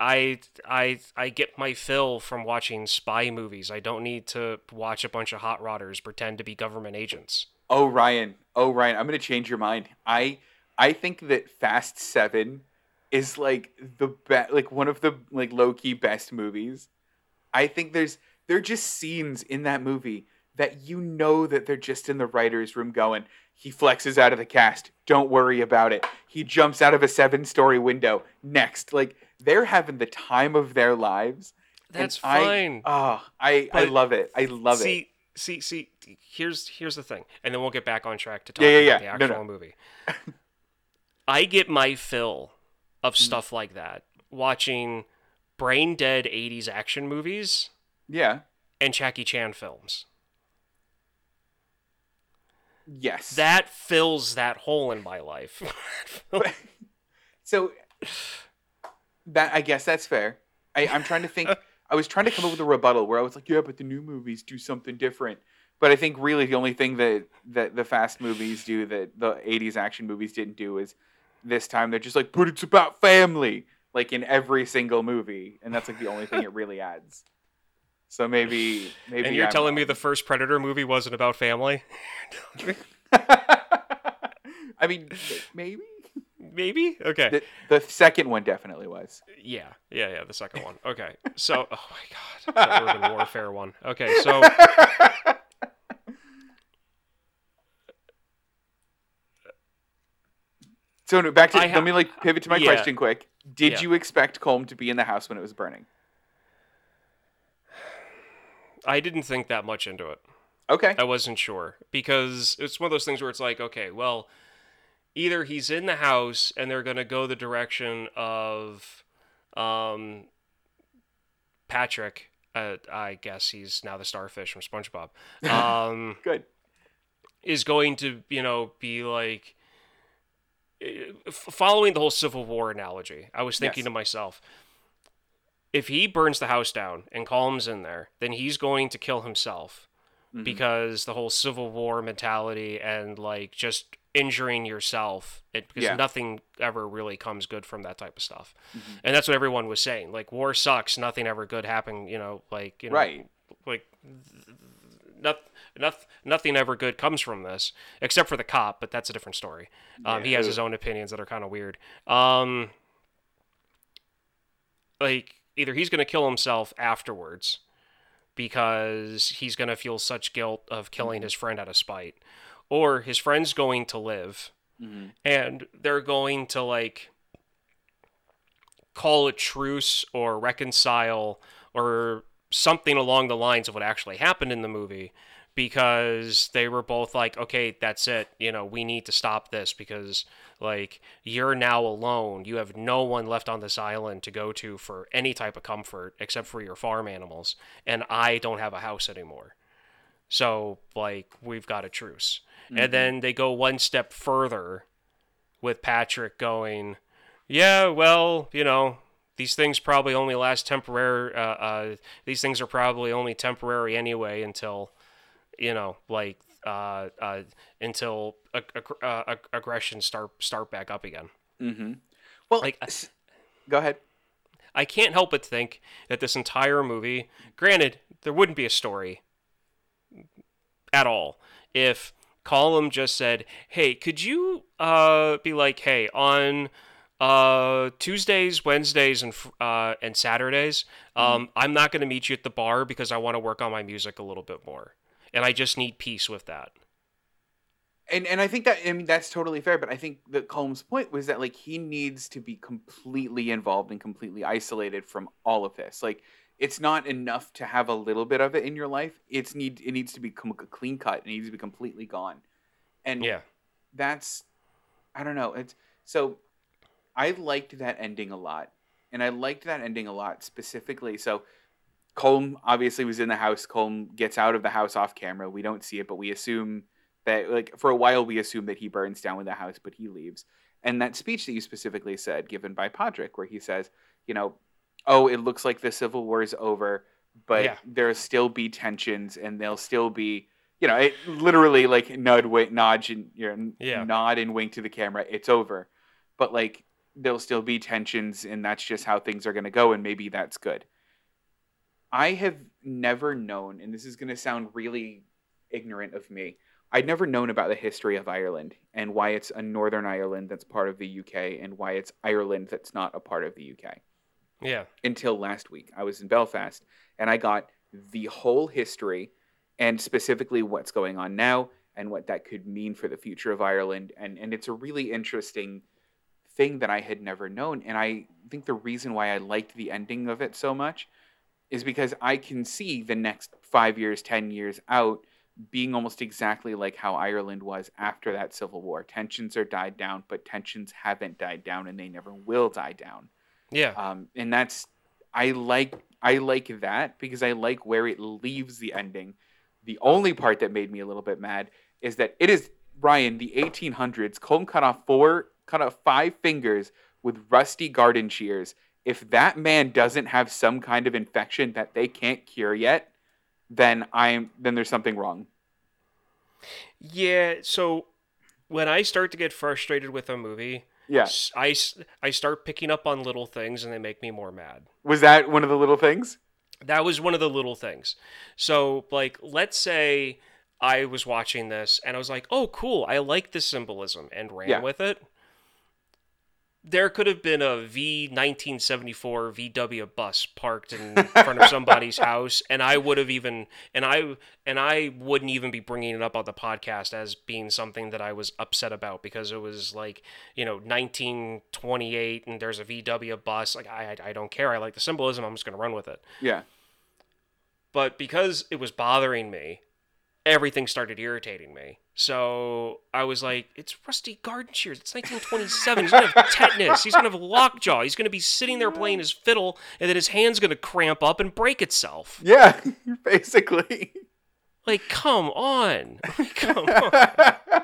I get my fill from watching spy movies. I don't need to watch a bunch of hot rodders pretend to be government agents. Oh Ryan, I'm gonna change your mind. I think that Fast 7 is like the like one of the like low key best movies. I think there are just scenes in that movie that you know that they're just in the writer's room going, he flexes out of the cast. Don't worry about it. He jumps out of a 7-story window. Next. Like, they're having the time of their lives. That's fine. I love it. I love it. See, here's the thing. And then we'll get back on track to talk about the actual movie. I get my fill of stuff like that. Watching brain-dead 80s action movies. Yeah. And Jackie Chan films. Yes. That fills that hole in my life. So that, I guess that's fair. I'm trying to think. I was trying to come up with a rebuttal where I was like, yeah, but the new movies do something different. But I think really the only thing that the Fast movies do that the 80s action movies didn't do is this time they're just like, but it's about family. like in every single movie, and that's like the only thing it really adds. So maybe. And you're telling me the first Predator movie wasn't about family? I mean, maybe. Okay. The second one definitely was. Yeah. The second one. Okay. So, oh my god, the urban warfare one. Okay, so. So back to let me like pivot to my question quick. Did you expect Colm to be in the house when it was burning? I didn't think that much into it. Okay. I wasn't sure, because it's one of those things where it's like, okay, well, either he's in the house and they're going to go the direction of Patrick. I guess he's now the starfish from SpongeBob. Good. Is going to, be like following the whole Civil War analogy. I was thinking to myself, if he burns the house down and Colm's in there, then he's going to kill himself. Mm-hmm. Because the whole Civil War mentality and like just injuring yourself, because nothing ever really comes good from that type of stuff. Mm-hmm. And that's what everyone was saying. Like, war sucks. Nothing ever good happened. Right. Like nothing ever good comes from this, except for the cop, but that's a different story. He has his own opinions that are kind of weird. Either he's going to kill himself afterwards because he's going to feel such guilt of killing his friend out of spite, or his friend's going to live and they're going to like call a truce or reconcile or something along the lines of what actually happened in the movie, because they were both like, okay, that's it. We need to stop this because like you're now alone. You have no one left on this island to go to for any type of comfort except for your farm animals. And I don't have a house anymore. So like we've got a truce. Mm-hmm. And then they go one step further with Patrick going, yeah, well, these things probably only last temporary. These things are probably only temporary anyway until, until aggression start back up again. Mm-hmm. Well, go ahead. I can't help but think that this entire movie, granted, there wouldn't be a story at all if Colm just said, hey, could you be like, hey, on Tuesdays, Wednesdays, and Saturdays, I'm not going to meet you at the bar because I want to work on my music a little bit more, and I just need peace with that. And I think that, I mean, that's totally fair, but I think that Colm's point was that like he needs to be completely involved and completely isolated from all of this. Like, it's not enough to have a little bit of it in your life. It needs to be clean cut. It needs to be completely gone. And that's, I don't know. It's so. I liked that ending a lot, specifically. So Colm obviously was in the house. Colm gets out of the house off camera. We don't see it, but we assume that, like, for a while we assume that he burns down with the house, but he leaves. And that speech that you specifically said, given by Patrick, where he says, oh, it looks like the Civil War is over, but there'll still be tensions and there'll still be, it literally like nod and wink to the camera. It's over. But like, there'll still be tensions, and that's just how things are going to go, and maybe that's good. I have never known, and this is going to sound really ignorant of me, I'd never known about the history of Ireland and why it's a Northern Ireland that's part of the UK and why it's Ireland that's not a part of the UK. Yeah. Until last week. I was in Belfast, and I got the whole history and specifically what's going on now and what that could mean for the future of Ireland. And it's a really interesting thing that I had never known. And I think the reason why I liked the ending of it so much is because I can see the next 5 years, 10 years out being almost exactly like how Ireland was after that Civil War. Tensions are died down, but tensions haven't died down, and they never will die down. Yeah. And that's, I like that because I like where it leaves the ending. The only part that made me a little bit mad is that it is, Ryan, the 1800s. Colm cut off 5 fingers with rusty garden shears. If that man doesn't have some kind of infection that they can't cure yet, then there's something wrong. Yeah, so when I start to get frustrated with a movie, Yeah. I start picking up on little things and they make me more mad. Was that one of the little things? That was one of the little things. So, like, let's say I was watching this and I was like, oh, cool, I like this symbolism, and ran with it. There could have been a V1974 VW bus parked in front of somebody's house, and I would have even, and I wouldn't even be bringing it up on the podcast as being something that I was upset about, because it was like, you know, 1928 and there's a VW bus. Like, I don't care. I like the symbolism. I'm just going to run with it. Yeah. But because it was bothering me, everything started irritating me. So I was like, it's Rusty Garden Shears. It's 1927. He's going to have tetanus. He's going to have lockjaw. He's going to be sitting there playing his fiddle, and then his hand's going to cramp up and break itself. Yeah, basically. Like, come on. Like, come on.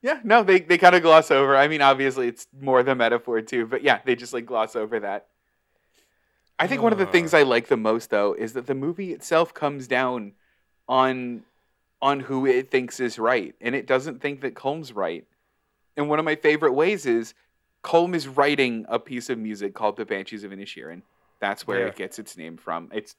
Yeah, no, they kind of gloss over. I mean, obviously, it's more the metaphor, too. But yeah, they just, like, gloss over that. I think one of the things I like the most, though, is that the movie itself comes down on who it thinks is right, and it doesn't think that Colm's right. And one of my favorite ways is Colm is writing a piece of music called The Banshees of Inisherin. That's where it gets its name from. It's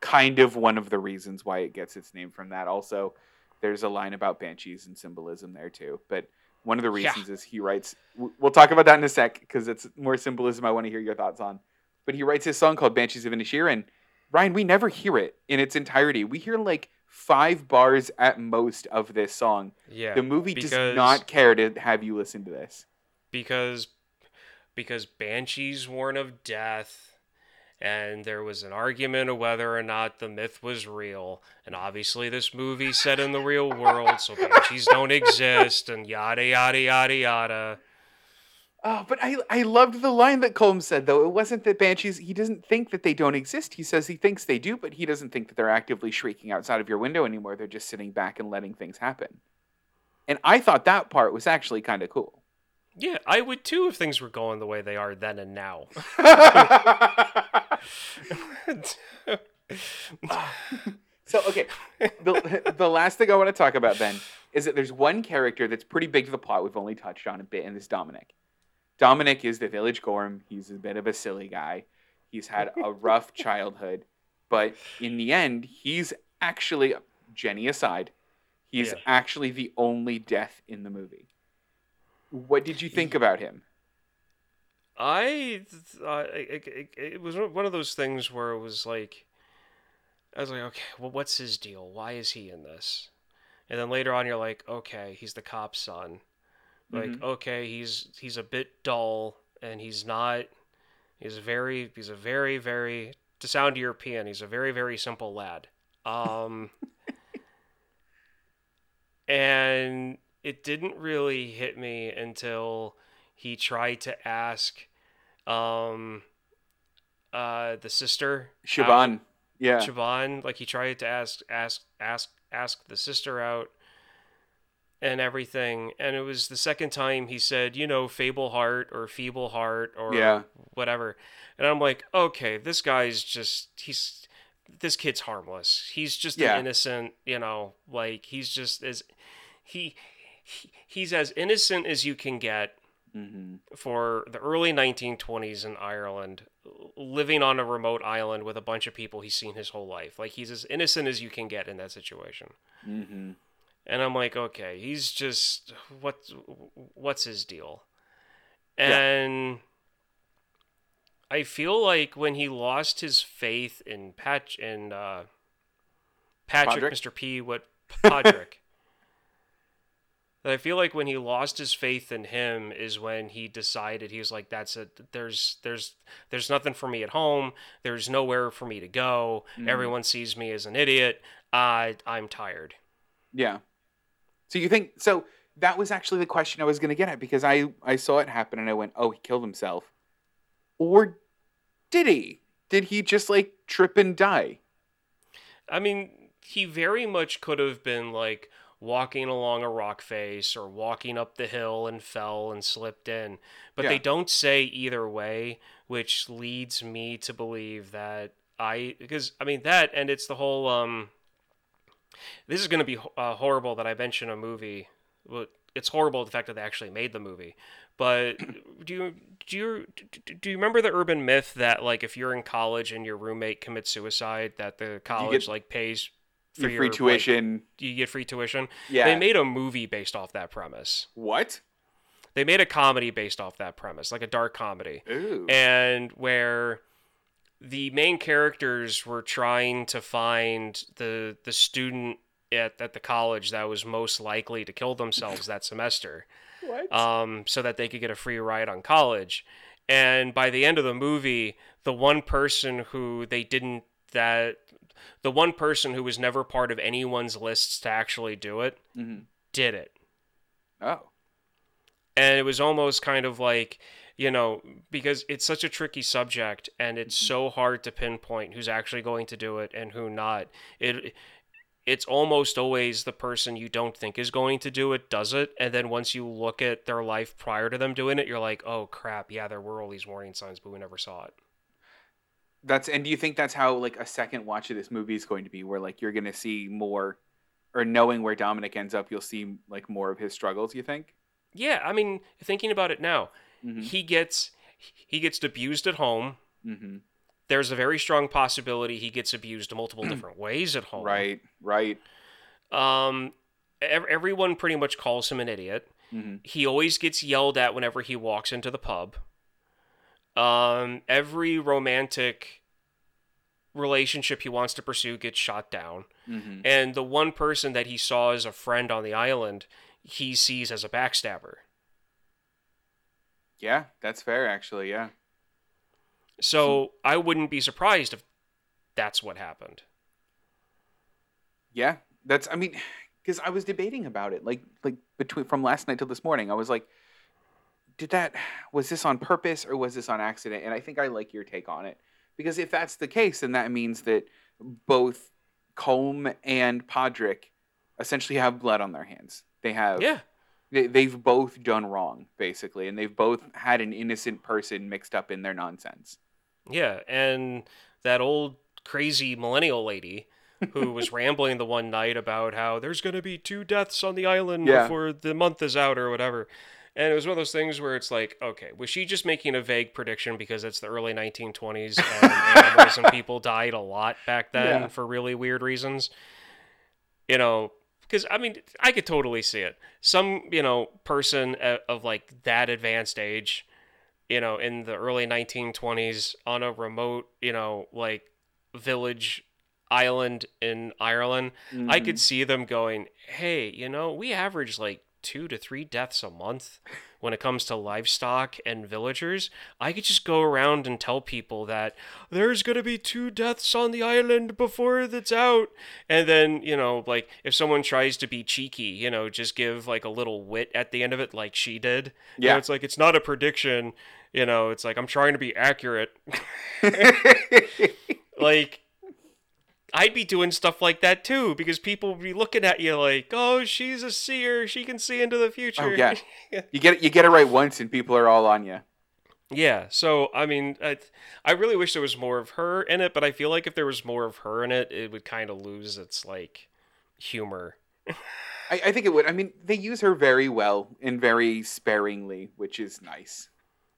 kind of one of the reasons why it gets its name from that. Also, there's a line about banshees and symbolism there too. But one of the reasons is he writes, we'll talk about that in a sec because it's more symbolism I want to hear your thoughts on. But he writes his song called Banshees of Inisherin. Ryan, we never hear it in its entirety. We hear like 5 bars at most of this song. Yeah, the movie does not care to have you listen to this. Because banshees warn of death, and there was an argument of whether or not the myth was real. And obviously this movie set in the real world, so banshees don't exist, and yada, yada, yada, yada. Oh, but I loved the line that Colm said, though. It wasn't that banshees, he doesn't think that they don't exist. He says he thinks they do, but he doesn't think that they're actively shrieking outside of your window anymore. They're just sitting back and letting things happen. And I thought that part was actually kind of cool. Yeah, I would too if things were going the way they are then and now. So, okay, the last thing I want to talk about then is that there's one character that's pretty big to the plot we've only touched on a bit, and it's Dominic. Dominic is the village Gorm. He's a bit of a silly guy. He's had a rough childhood. But in the end, he's actually, Jenny aside, he's actually the only death in the movie. What did you think about him? It was one of those things where it was like, I was like, okay, well, what's his deal? Why is he in this? And then later on, you're like, okay, he's the cop's son. Like, okay, he's a bit dull, and he's a very, very, to sound European, he's a very, very simple lad. And it didn't really hit me until he tried to ask the sister. Siobhan. Yeah. Siobhan, like he tried to ask the sister out. And everything, and it was the second time he said, you know, Fable Heart or Feeble Heart or whatever, and I'm like, okay, this guy's just this kid's harmless. He's just an innocent, you know, like he's just as he's as innocent as you can get for the early 1920s in Ireland, living on a remote island with a bunch of people he's seen his whole life. Like he's as innocent as you can get in that situation. Mm-hmm. And I'm like, okay, he's just, what's his deal? And I feel like when he lost his faith in Patrick, Podrick? Mr. P, what Podrick? That I feel like when he lost his faith in him is when he decided he was like, that's it. There's nothing for me at home. There's nowhere for me to go. Everyone sees me as an idiot. I'm tired. Yeah. So that was actually the question I was going to get at, because I saw it happen and I went, oh, he killed himself. Or did he? Did he just like trip and die? I mean, he very much could have been like walking along a rock face or walking up the hill and fell and slipped in. But they don't say either way, which leads me to believe that and it's the whole, this is going to be horrible that I mention a movie it's horrible the fact that they actually made the movie. But do you remember the urban myth that, like, if you're in college and your roommate commits suicide, that the college pays for your free tuition? Like, you get free tuition. Yeah. They made a movie based off that premise. What? They made a comedy based off that premise, like a dark comedy. Ooh. And where the main characters were trying to find the student at the college that was most likely to kill themselves that semester. What? So that they could get a free ride on college. And by the end of the movie, the one person who was never part of anyone's lists to actually do it, mm-hmm. did it. Oh. And it was almost kind of like, you know, because it's such a tricky subject and it's mm-hmm. so hard to pinpoint who's actually going to do it and who not. It's almost always the person you don't think is going to do it does it, and then once you look at their life prior to them doing it, you're like, oh crap, yeah, there were all these warning signs, but we never saw it. And do you think that's how, like, a second watch of this movie is going to be, where, like, you're going to see more, or knowing where Dominic ends up, you'll see, like, more of his struggles, you think? Yeah, I mean, thinking about it now, mm-hmm. he gets abused at home. Mm-hmm. There's a very strong possibility he gets abused multiple different ways at home. Right. Everyone pretty much calls him an idiot. Mm-hmm. He always gets yelled at whenever he walks into the pub. Every romantic relationship he wants to pursue gets shot down. Mm-hmm. And the one person that he saw as a friend on the island, he sees as a backstabber. Yeah, that's fair, actually, yeah. So I wouldn't be surprised if that's what happened. Yeah, because I was debating about it, like between from last night till this morning, I was like, was this on purpose or was this on accident? And I think I like your take on it, because if that's the case, then that means that both Combe and Podrick essentially have blood on their hands. They've both done wrong, basically, and they've both had an innocent person mixed up in their nonsense. Yeah, and that old crazy millennial lady who was rambling the one night about how there's going to be 2 deaths on the island before the month is out or whatever. And it was one of those things where it's like, okay, was she just making a vague prediction because it's the early 1920s and animals and people died a lot back then for really weird reasons? You know... Because, I mean, I could totally see it. Some, you know, person of, like, that advanced age, you know, in the early 1920s on a remote, you know, like, village island in Ireland, mm-hmm. I could see them going, hey, you know, we average, like, 2 to 3 deaths a month when it comes to livestock and villagers. I could just go around and tell people that there's going to be 2 deaths on the island before it's out. And then, you know, like, if someone tries to be cheeky, you know, just give, like, a little wit at the end of it, like she did. Yeah. You know, it's like, it's not a prediction, you know, it's like, I'm trying to be accurate. Like, I'd be doing stuff like that, too, because people would be looking at you like, oh, she's a seer. She can see into the future. Oh, yeah. You get it right once and people are all on you. Yeah. So, I mean, I really wish there was more of her in it, but I feel like if there was more of her in it, it would kind of lose its, like, humor. I think it would. I mean, they use her very well and very sparingly, which is nice.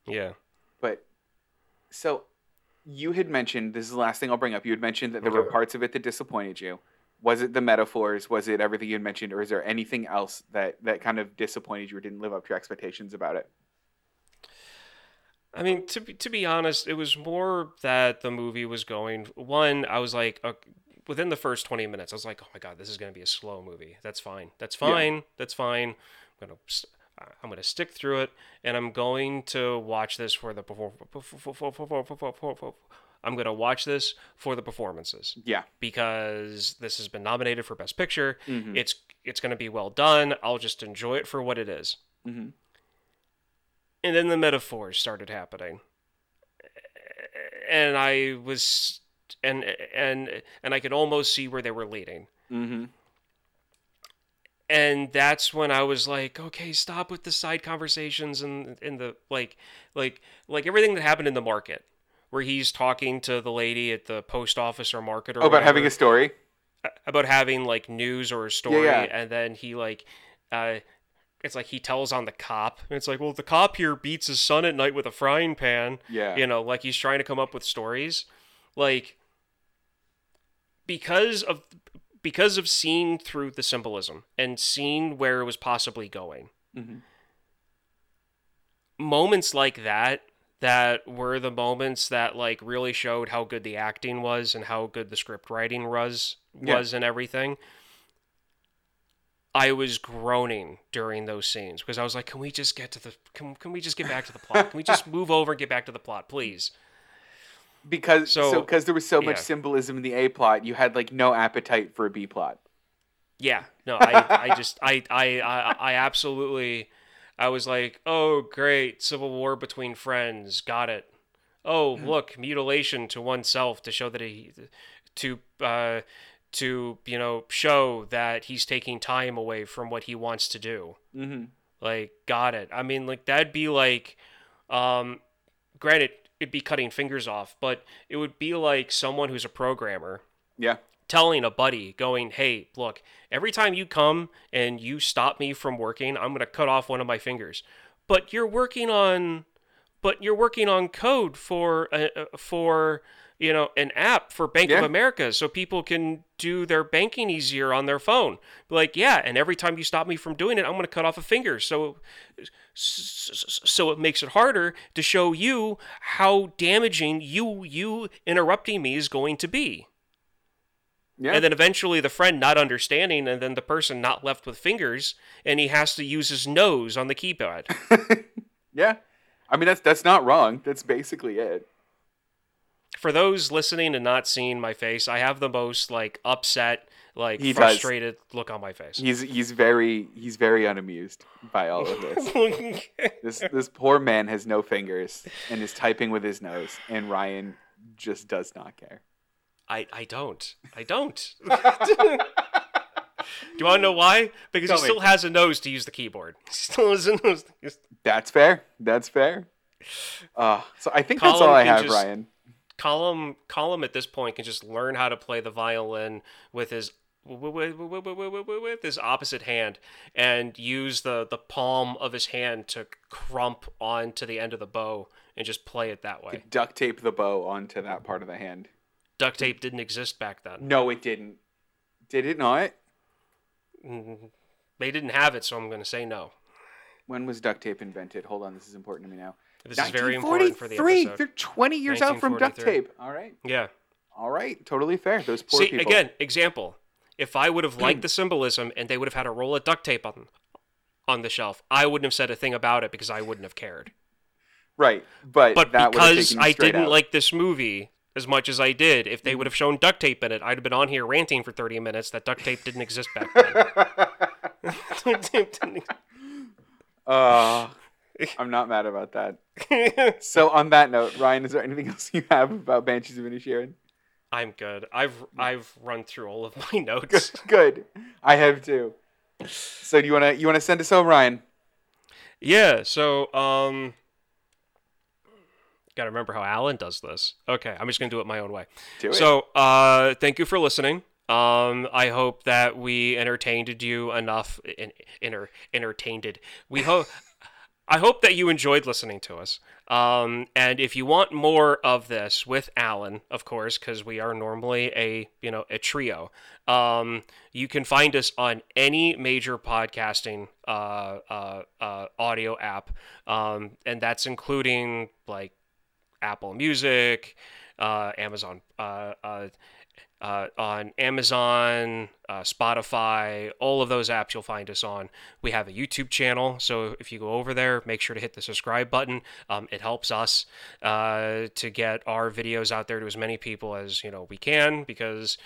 Yeah. But, so... You had mentioned, this is the last thing I'll bring up, you had mentioned that there were parts of it that disappointed you. Was it the metaphors? Was it everything you had mentioned? Or is there anything else that kind of disappointed you or didn't live up to your expectations about it? I mean, to be honest, it was more that the movie was going... One, I was like... within the first 20 minutes, I was like, oh my God, this is going to be a slow movie. That's fine. Yeah. That's fine. I'm going to stick through it, and I'm going to watch this for the performances. Yeah. Because this has been nominated for Best Picture. Mm-hmm. It's going to be well done. I'll just enjoy it for what it is. Mm-hmm. And then the metaphors started happening. And I was... And I could almost see where they were leading. Mm-hmm. And that's when I was like, okay, stop with the side conversations and in the like everything that happened in the market where he's talking to the lady at the post office or market or whatever, about having a story, about having like news or a story, and then he like it's like he tells on the cop. And it's like, well, the cop here beats his son at night with a frying pan. Yeah. You know, like he's trying to come up with stories. Like, because of seeing through the symbolism and seeing where it was possibly going. Mm-hmm. Moments like that were the moments that like really showed how good the acting was and how good the script writing was and everything. I was groaning during those scenes because I was like, can we just get back to the plot? Can we just move over and get back to the plot, please? Because because there was so much symbolism in the A plot, you had like no appetite for a B plot. Yeah, no, I was like, oh great, civil war between friends, got it. Oh look, mutilation to oneself to show that show that he's taking time away from what he wants to do. Mm-hmm. Like, got it. I mean, like, that'd be like, granted, it'd be cutting fingers off, but it would be like someone who's a programmer. Yeah. Telling a buddy, going, hey, look, every time you come and you stop me from working, I'm going to cut off one of my fingers. But you're working on code for you know, an app for Bank of America so people can do their banking easier on their phone. Like, yeah, and every time you stop me from doing it, I'm going to cut off a finger. So it makes it harder to show you how damaging you interrupting me is going to be. Yeah. And then eventually the friend not understanding, and then the person not left with fingers, and he has to use his nose on the keypad. Yeah. I mean, that's not wrong. That's basically it. For those listening and not seeing my face, I have the most like upset, like frustrated look on my face. He's very unamused by all of this. This poor man has no fingers and is typing with his nose, and Ryan just does not care. I don't. Do you want to know why? Because he still has a nose to use the keyboard. He still has a nose to use. That's fair. So I think that's all I have, Ryan. Colum at this point can just learn how to play the violin with his opposite hand and use the palm of his hand to crump onto the end of the bow and just play it that way. Duct tape the bow onto that part of the hand. Duct tape didn't exist back then. No, it didn't. Did it not? They didn't have it, so I'm going to say no. When was duct tape invented? Hold on, this is important to me now. This is very important for the episode. They're 20 years out from duct tape. All right. Yeah. All right. Totally fair. Those poor people. See, again, example. If I would have liked the symbolism and they would have had a roll of duct tape on the shelf, I wouldn't have said a thing about it because I wouldn't have cared. Right. But that because I didn't like this movie as much as I did, if they would have shown duct tape in it, I'd have been on here ranting for 30 minutes that duct tape didn't exist back then. Duct tape didn't exist. I'm not mad about that. So on that note, Ryan, is there anything else you have about Banshees of Inisherin? I'm good. I've run through all of my notes. Good. I have too. So do you wanna send us home, Ryan? Yeah. So gotta remember how Alan does this. Okay, I'm just gonna do it my own way. Do it. So thank you for listening. I hope that we entertained you enough. Entertained. We hope. I hope that you enjoyed listening to us. And if you want more of this with Alan, of course, because we are normally a trio, you can find us on any major podcasting audio app. And that's including like Apple Music, Amazon, on Amazon, Spotify, all of those apps you'll find us on. We have a YouTube channel, so if you go over there, make sure to hit the subscribe button. It helps us to get our videos out there to as many people as we can, because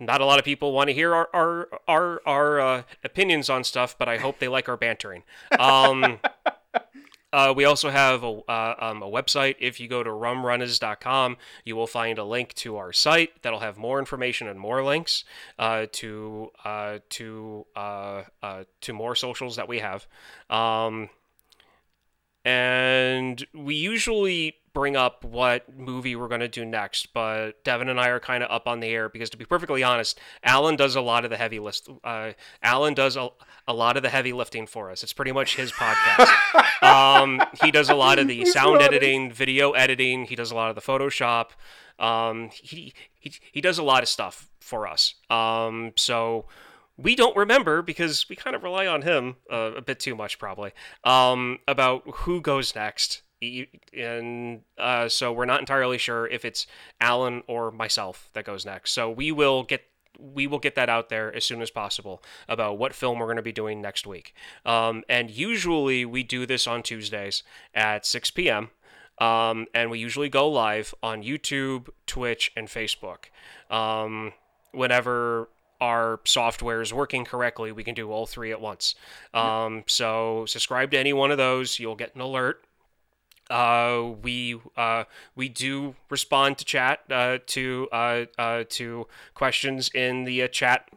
not a lot of people want to hear our opinions on stuff, but I hope they like our bantering. We also have a website. If you go to rumrunners.com, you will find a link to our site that'll have more information and more links to more socials that we have. And we usually bring up what movie we're going to do next, but Devin and I are kind of up on the air because, to be perfectly honest, Alan does a lot of the heavy list. Alan does a lot of the heavy lifting for us. It's pretty much his podcast. He does a lot of the sound editing, video editing. He does a lot of the Photoshop. He does a lot of stuff for us. So we don't remember, because we kind of rely on him a bit too much, probably, about who goes next. And so we're not entirely sure if it's Alan or myself that goes next. So we will get that out there as soon as possible about what film we're going to be doing next week. And usually we do this on Tuesdays at 6 p.m. And we usually go live on YouTube, Twitch, and Facebook. Whenever our software is working correctly, we can do all three at once. So subscribe to any one of those. You'll get an alert. We do respond to chat, to questions in the chat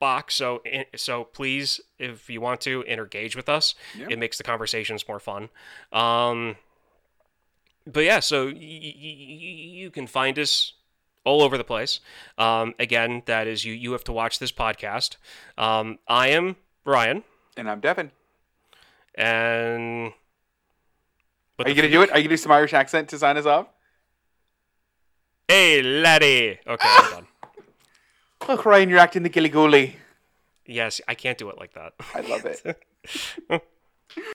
box. So please, if you want to, engage with us. Yeah. It makes the conversations more fun. But yeah, so you can find us all over the place. Again, that is you have to watch this podcast. I am Ryan. And I'm Devin. And are you going to do it? Are you going to do some Irish accent to sign us off? Hey, laddie. Okay, I'm done. Look, Ryan, you're acting the gilly-gooly. Yes, I can't do it like that. I love it.